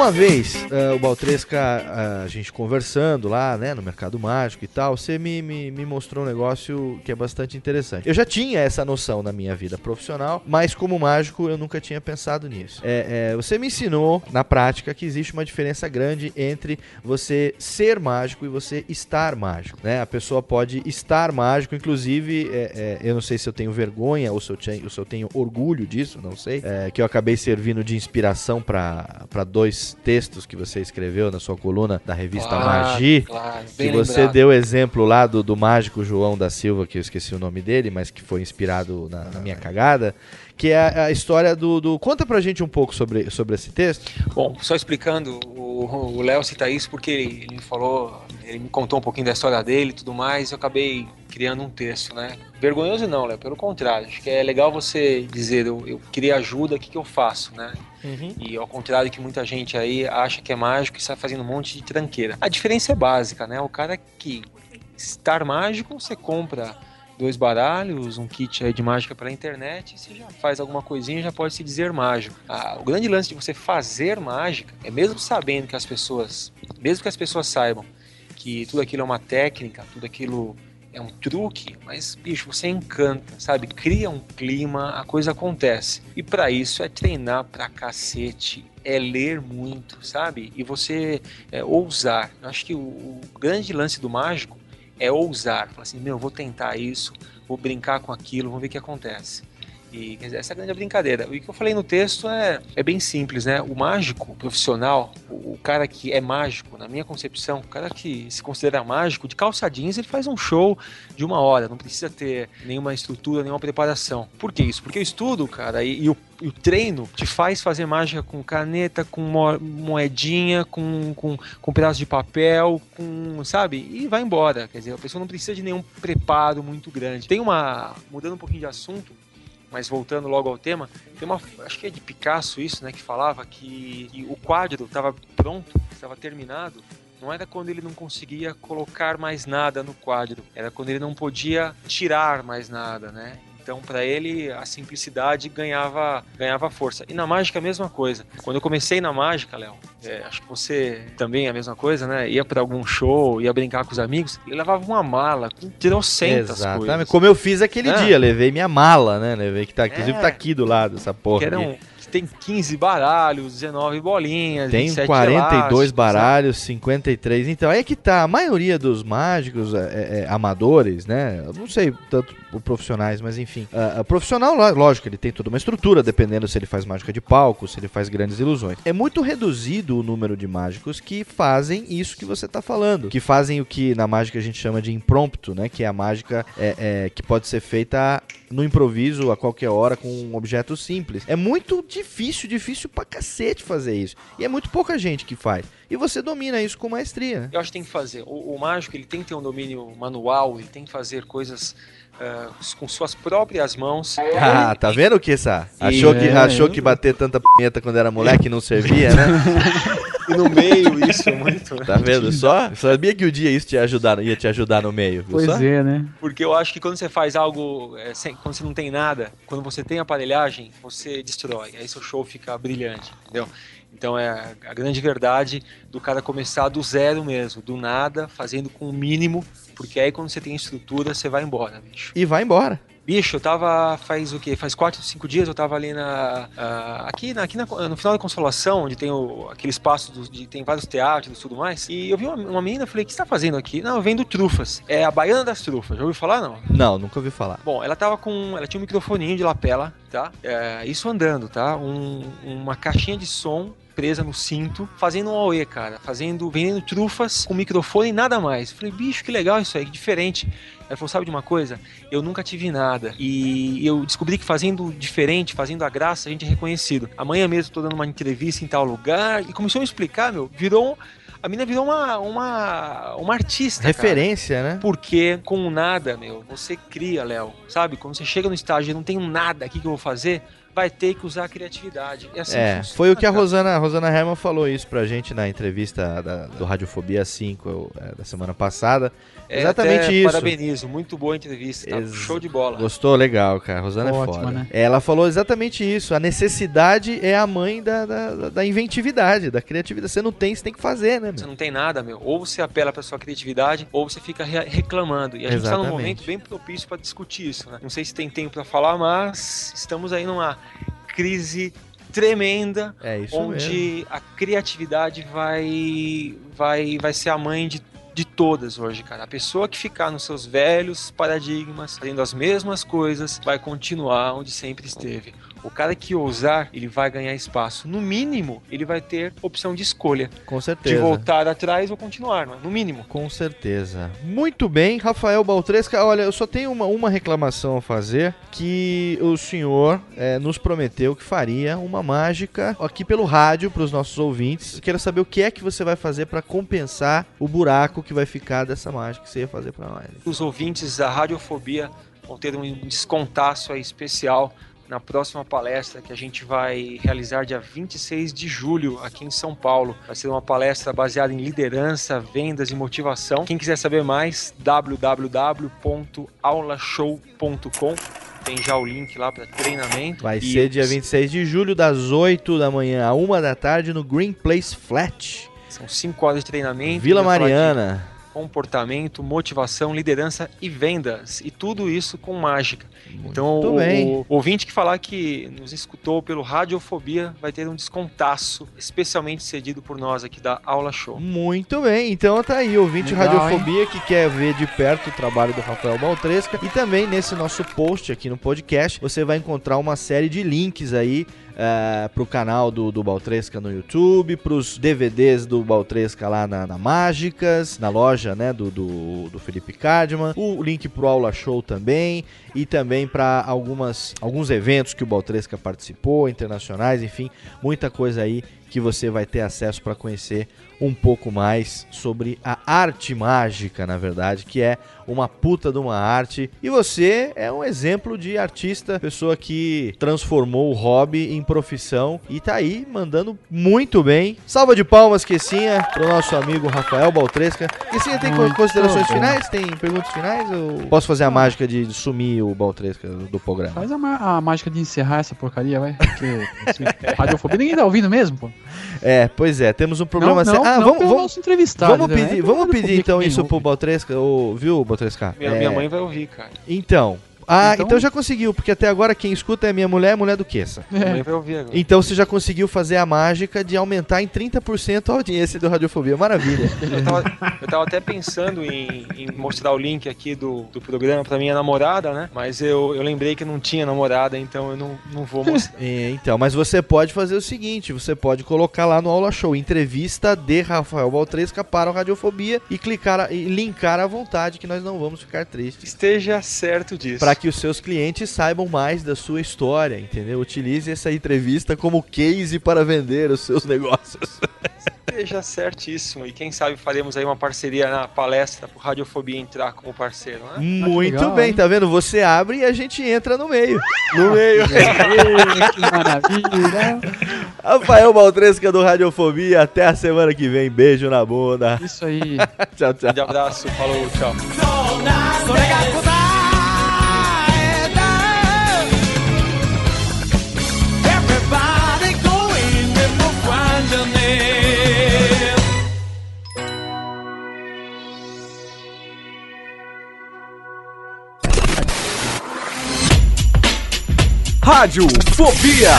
Uma vez, uh, o Baltresca, uh, a gente conversando lá, né, no Mercado Mágico e tal, você me, me, me mostrou um negócio que é bastante interessante. Eu já tinha essa noção na minha vida profissional, mas como mágico eu nunca tinha pensado nisso. É, é, você me ensinou, na prática, que existe uma diferença grande entre você ser mágico e você estar mágico, né? A pessoa pode estar mágico, inclusive, é, é, eu não sei se eu tenho vergonha ou se eu tenho, se eu tenho orgulho disso, não sei, é, que eu acabei servindo de inspiração para para dois textos que você escreveu na sua coluna da revista, claro, Magi, claro, que você lembrado. Deu exemplo lá do, do mágico João da Silva, que eu esqueci o nome dele, mas que foi inspirado na, na minha cagada, que é a história do... do... Conta pra gente um pouco sobre, sobre esse texto. Bom, só explicando, o Léo cita isso porque ele, ele falou, ele me contou um pouquinho da história dele e tudo mais, eu acabei criando um texto, né? Vergonhoso não, Léo, pelo contrário, acho que é legal você dizer, eu, eu queria ajuda, o que, que eu faço, né? Uhum. E ao contrário que muita gente aí acha que é mágico e sai fazendo um monte de tranqueira. A diferença é básica, né? O cara que estar mágico, você compra dois baralhos, um kit aí de mágica pela internet, você já faz alguma coisinha, já pode se dizer mágico. Ah, o grande lance de você fazer mágica é mesmo sabendo que as pessoas, mesmo que as pessoas saibam que tudo aquilo é uma técnica, tudo aquilo é um truque, mas, bicho, você encanta, sabe? Cria um clima, a coisa acontece. E pra isso é treinar pra cacete, é ler muito, sabe? E você é, ousar. Eu acho que o, o grande lance do mágico é ousar, falar assim, meu, vou tentar isso, vou brincar com aquilo, vamos ver o que acontece. E quer dizer, essa é a grande brincadeira. O que eu falei no texto é, é bem simples, né? O mágico profissional, o, o cara que é mágico, na minha concepção, o cara que se considera mágico, de calça jeans, ele faz um show de uma hora, não precisa ter nenhuma estrutura, nenhuma preparação. Por que isso? Porque eu estudo, cara, e, e o E o treino te faz fazer mágica com caneta, com moedinha, com, com, com pedaço de papel, com, sabe? E vai embora. Quer dizer, a pessoa não precisa de nenhum preparo muito grande. Tem uma... Mudando um pouquinho de assunto, mas voltando logo ao tema, tem uma... Acho que é de Picasso isso, né? Que falava que, que o quadro estava pronto, estava terminado. Não era quando ele não conseguia colocar mais nada no quadro. Era quando ele não podia tirar mais nada, né? Então, para ele, a simplicidade ganhava, ganhava força. E na mágica, a mesma coisa. Quando eu comecei na mágica, Léo, é, acho que você também é a mesma coisa, né? Ia para algum show, ia brincar com os amigos, ele levava uma mala, tirou centas Exatamente. Coisas. Como eu fiz aquele é. dia, levei minha mala, né? Levei que tá aqui, inclusive é. tá aqui do lado, essa porra aqui. Tem quinze baralhos, dezenove bolinhas, tem vinte e sete quarenta e dois elásticos, baralhos, sabe? cinquenta e três. Então, aí é que tá. A maioria dos mágicos é, é, amadores, né? Eu não sei tanto profissionais, mas enfim. Uh, profissional, lógico, ele tem toda uma estrutura, dependendo se ele faz mágica de palco, se ele faz grandes ilusões. É muito reduzido o número de mágicos que fazem isso que você tá falando. Que fazem o que na mágica a gente chama de impromptu, né? Que é a mágica é, é, que pode ser feita no improviso, a qualquer hora, com um objeto simples. É muito difícil, difícil pra cacete fazer isso. E é muito pouca gente que faz. E você domina isso com maestria, né? Eu acho que tem que fazer. O, o mágico, ele tem que ter um domínio manual, ele tem que fazer coisas uh, com suas próprias mãos. Ah, ele... tá vendo o que, Sá? Achou, é, que, achou é. que bater tanta punheta quando era moleque não servia, né? E no meio, isso é muito... Tá vendo só? Sabia que o dia isso te ia ajudar, ia te ajudar no meio. Pois só? É, né? Porque eu acho que quando você faz algo, é, sem, quando você não tem nada, quando você tem aparelhagem, você destrói. Aí seu show fica brilhante, entendeu? Então é a grande verdade do cara começar do zero mesmo, do nada, fazendo com o mínimo, porque aí quando você tem estrutura, você vai embora, bicho. E vai embora. Bicho, eu tava faz o quê? Faz quatro, cinco dias eu tava ali na... Uh, aqui na, aqui na, no final da Consolação, onde tem o, aquele espaço, do, de, tem vários teatros e tudo mais. E eu vi uma, uma menina, falei, o que você tá fazendo aqui? Não, eu vendo trufas. É a Baiana das Trufas. Já ouviu falar, não? Não, nunca ouvi falar. Bom, ela tava com... Ela tinha um microfoninho de lapela, tá? É, isso andando, tá? Um, uma caixinha de som presa no cinto, fazendo um auê, cara. Fazendo... Vendendo trufas com microfone e nada mais. Falei, bicho, que legal isso aí, que diferente. Ela falou, sabe de uma coisa? Eu nunca tive nada. E eu descobri que fazendo diferente, fazendo a graça, a gente é reconhecido. Amanhã mesmo tô dando uma entrevista em tal lugar. E começou a me explicar, meu, virou... A mina virou uma, uma, uma artista, referência, cara. Né? Porque com nada, meu, você cria, Léo. Sabe? Quando você chega no estágio e não tem nada aqui que eu vou fazer... vai ter que usar a criatividade. E assim é, funciona, foi o que a Rosana, a Rosana Herman falou isso pra gente na entrevista da, do Radiofobia cinco é, da semana passada. É, exatamente até isso. Parabenizo, muito boa a entrevista, tá? Ex- show de bola. Gostou? Legal, cara. A Rosana Ótimo, é foda. Né? Ela falou exatamente isso, a necessidade é a mãe da, da, da inventividade, da criatividade. Você não tem, você tem que fazer, né, meu? Você não tem nada, meu. Ou você apela pra sua criatividade, ou você fica re- reclamando. E a gente exatamente. Tá num momento bem propício pra discutir isso, né? Não sei se tem tempo pra falar, mas estamos aí numa crise tremenda, é onde mesmo. A criatividade vai, vai, vai ser a mãe de de todas hoje, cara. A pessoa que ficar nos seus velhos paradigmas, fazendo as mesmas coisas, vai continuar onde sempre esteve. O cara que ousar, ele vai ganhar espaço. No mínimo, ele vai ter opção de escolha. Com certeza. De voltar atrás ou continuar, não é? No mínimo. Com certeza. Muito bem, Rafael Baltresca. Olha, eu só tenho uma, uma reclamação a fazer, que o senhor é, nos prometeu que faria uma mágica aqui pelo rádio para os nossos ouvintes. Eu quero saber o que é que você vai fazer para compensar o buraco que vai ficar dessa mágica que você ia fazer para nós. Os ouvintes da Radiofobia vão ter um descontaço aí especial na próxima palestra que a gente vai realizar dia vinte e seis de julho aqui em São Paulo. Vai ser uma palestra baseada em liderança, vendas e motivação. Quem quiser saber mais, w w w ponto aula show ponto com. Tem já o link lá para treinamento. Vai e ser dia vinte e seis de julho, das oito da manhã à uma da tarde, no Green Place Flat. São cinco horas de treinamento. Vila Mariana. Comportamento, motivação, liderança e vendas. E tudo isso com mágica. Muito então, bem. O, o ouvinte que falar que nos escutou pelo Radiofobia vai ter um descontaço especialmente cedido por nós aqui da Aula Show. Muito bem. Então tá aí, ouvinte Legal, Radiofobia hein? Que quer ver de perto o trabalho do Rafael Baltresca. E também nesse nosso post aqui no podcast, você vai encontrar uma série de links aí Uh, pro canal do, do Baltresca no YouTube, pros D V Ds do Baltresca lá na, na Mágicas, na loja, né, do, do, do Felipe Cardman, o link pro Aula Show também, e também para algumas alguns eventos que o Baltresca participou, internacionais, enfim, muita coisa aí que você vai ter acesso para conhecer um pouco mais sobre a arte mágica, na verdade, que é uma puta de uma arte. E você é um exemplo de artista, pessoa que transformou o hobby em profissão e tá aí mandando muito bem. Salva de palmas, Kessinha, pro nosso amigo Rafael Baltresca. Kessinha, tem muito considerações bom. Finais? Tem perguntas finais? Ou posso fazer a mágica de sumir o Baltresca do programa? Faz a, ma- a mágica de encerrar essa porcaria, vai. Porque assim, Radiofobia ninguém tá ouvindo mesmo, pô. É, pois é, temos um problema sério. Ah, não vamos, vamos, vamos entrevistar. Vamos né? pedir, vamos pedir então isso ouve. Pro Baltresca, ou, viu, Baltresca? Minha, é... minha mãe vai ouvir, cara. Então. Ah, então... então já conseguiu, porque até agora quem escuta é minha mulher, mulher do Kessa. É. Então você já conseguiu fazer a mágica de aumentar em trinta por cento a audiência do Radiofobia. Maravilha. eu, tava, eu tava até pensando em, em mostrar o link aqui do, do programa pra minha namorada, né? Mas eu, eu lembrei que não tinha namorada, então eu não, não vou mostrar. É, então, mas você pode fazer o seguinte, você pode colocar lá no Aula Show, entrevista de Rafael Baltresca para o Radiofobia e, clicar, e linkar à vontade, que nós não vamos ficar tristes. Esteja certo disso. Pra que os seus clientes saibam mais da sua história, entendeu? Utilize essa entrevista como case para vender os seus negócios. Seja certíssimo. E quem sabe faremos aí uma parceria na palestra pro Radiofobia entrar como parceiro, né? Muito legal, bem, hein? Tá vendo? Você abre e a gente entra no meio. No meio. Que maravilha. Rafael Baltresca do Radiofobia. Até a semana que vem. Beijo na bunda. Isso aí. Tchau, tchau. Um abraço. Falou, tchau. Radiofobia.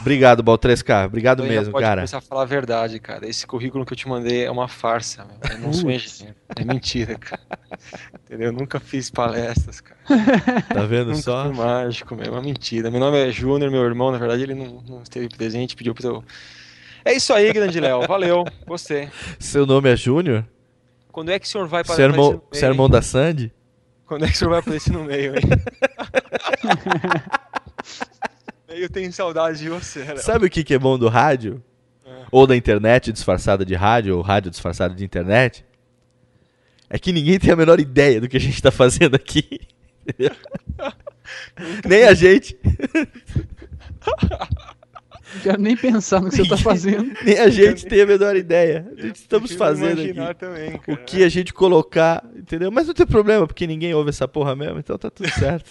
Obrigado, Baltresca. Obrigado mesmo, cara. Pode começar a falar a verdade, cara. Esse currículo que eu te mandei é uma farsa, meu. Eu não sou engenheiro. É mentira, cara. Entendeu? Eu nunca fiz palestras, cara. Tá vendo nunca só? É mágico, meu. É uma mentira. Meu nome é Júnior, meu irmão, na verdade, ele não, não esteve presente, pediu pra eu... É isso aí, grande Léo. Valeu. Gostei. Seu nome é Júnior? Quando é que o senhor vai para aparecer irmão, no meio? Você é irmão da Sandy? Quando é que o senhor vai aparecer no meio, hein? Eu tenho saudade de você, Léo. Sabe o que, que é bom do rádio? É. ou da internet disfarçada de rádio, ou rádio disfarçada de internet, é que ninguém tem a menor ideia do que a gente está fazendo aqui. Nem a gente. Não quero nem pensar no que você está fazendo. Nem a gente tem a menor ideia. A gente estamos fazendo aqui também, o que a gente colocar, entendeu? Mas não tem problema, porque ninguém ouve essa porra mesmo, então tá tudo certo.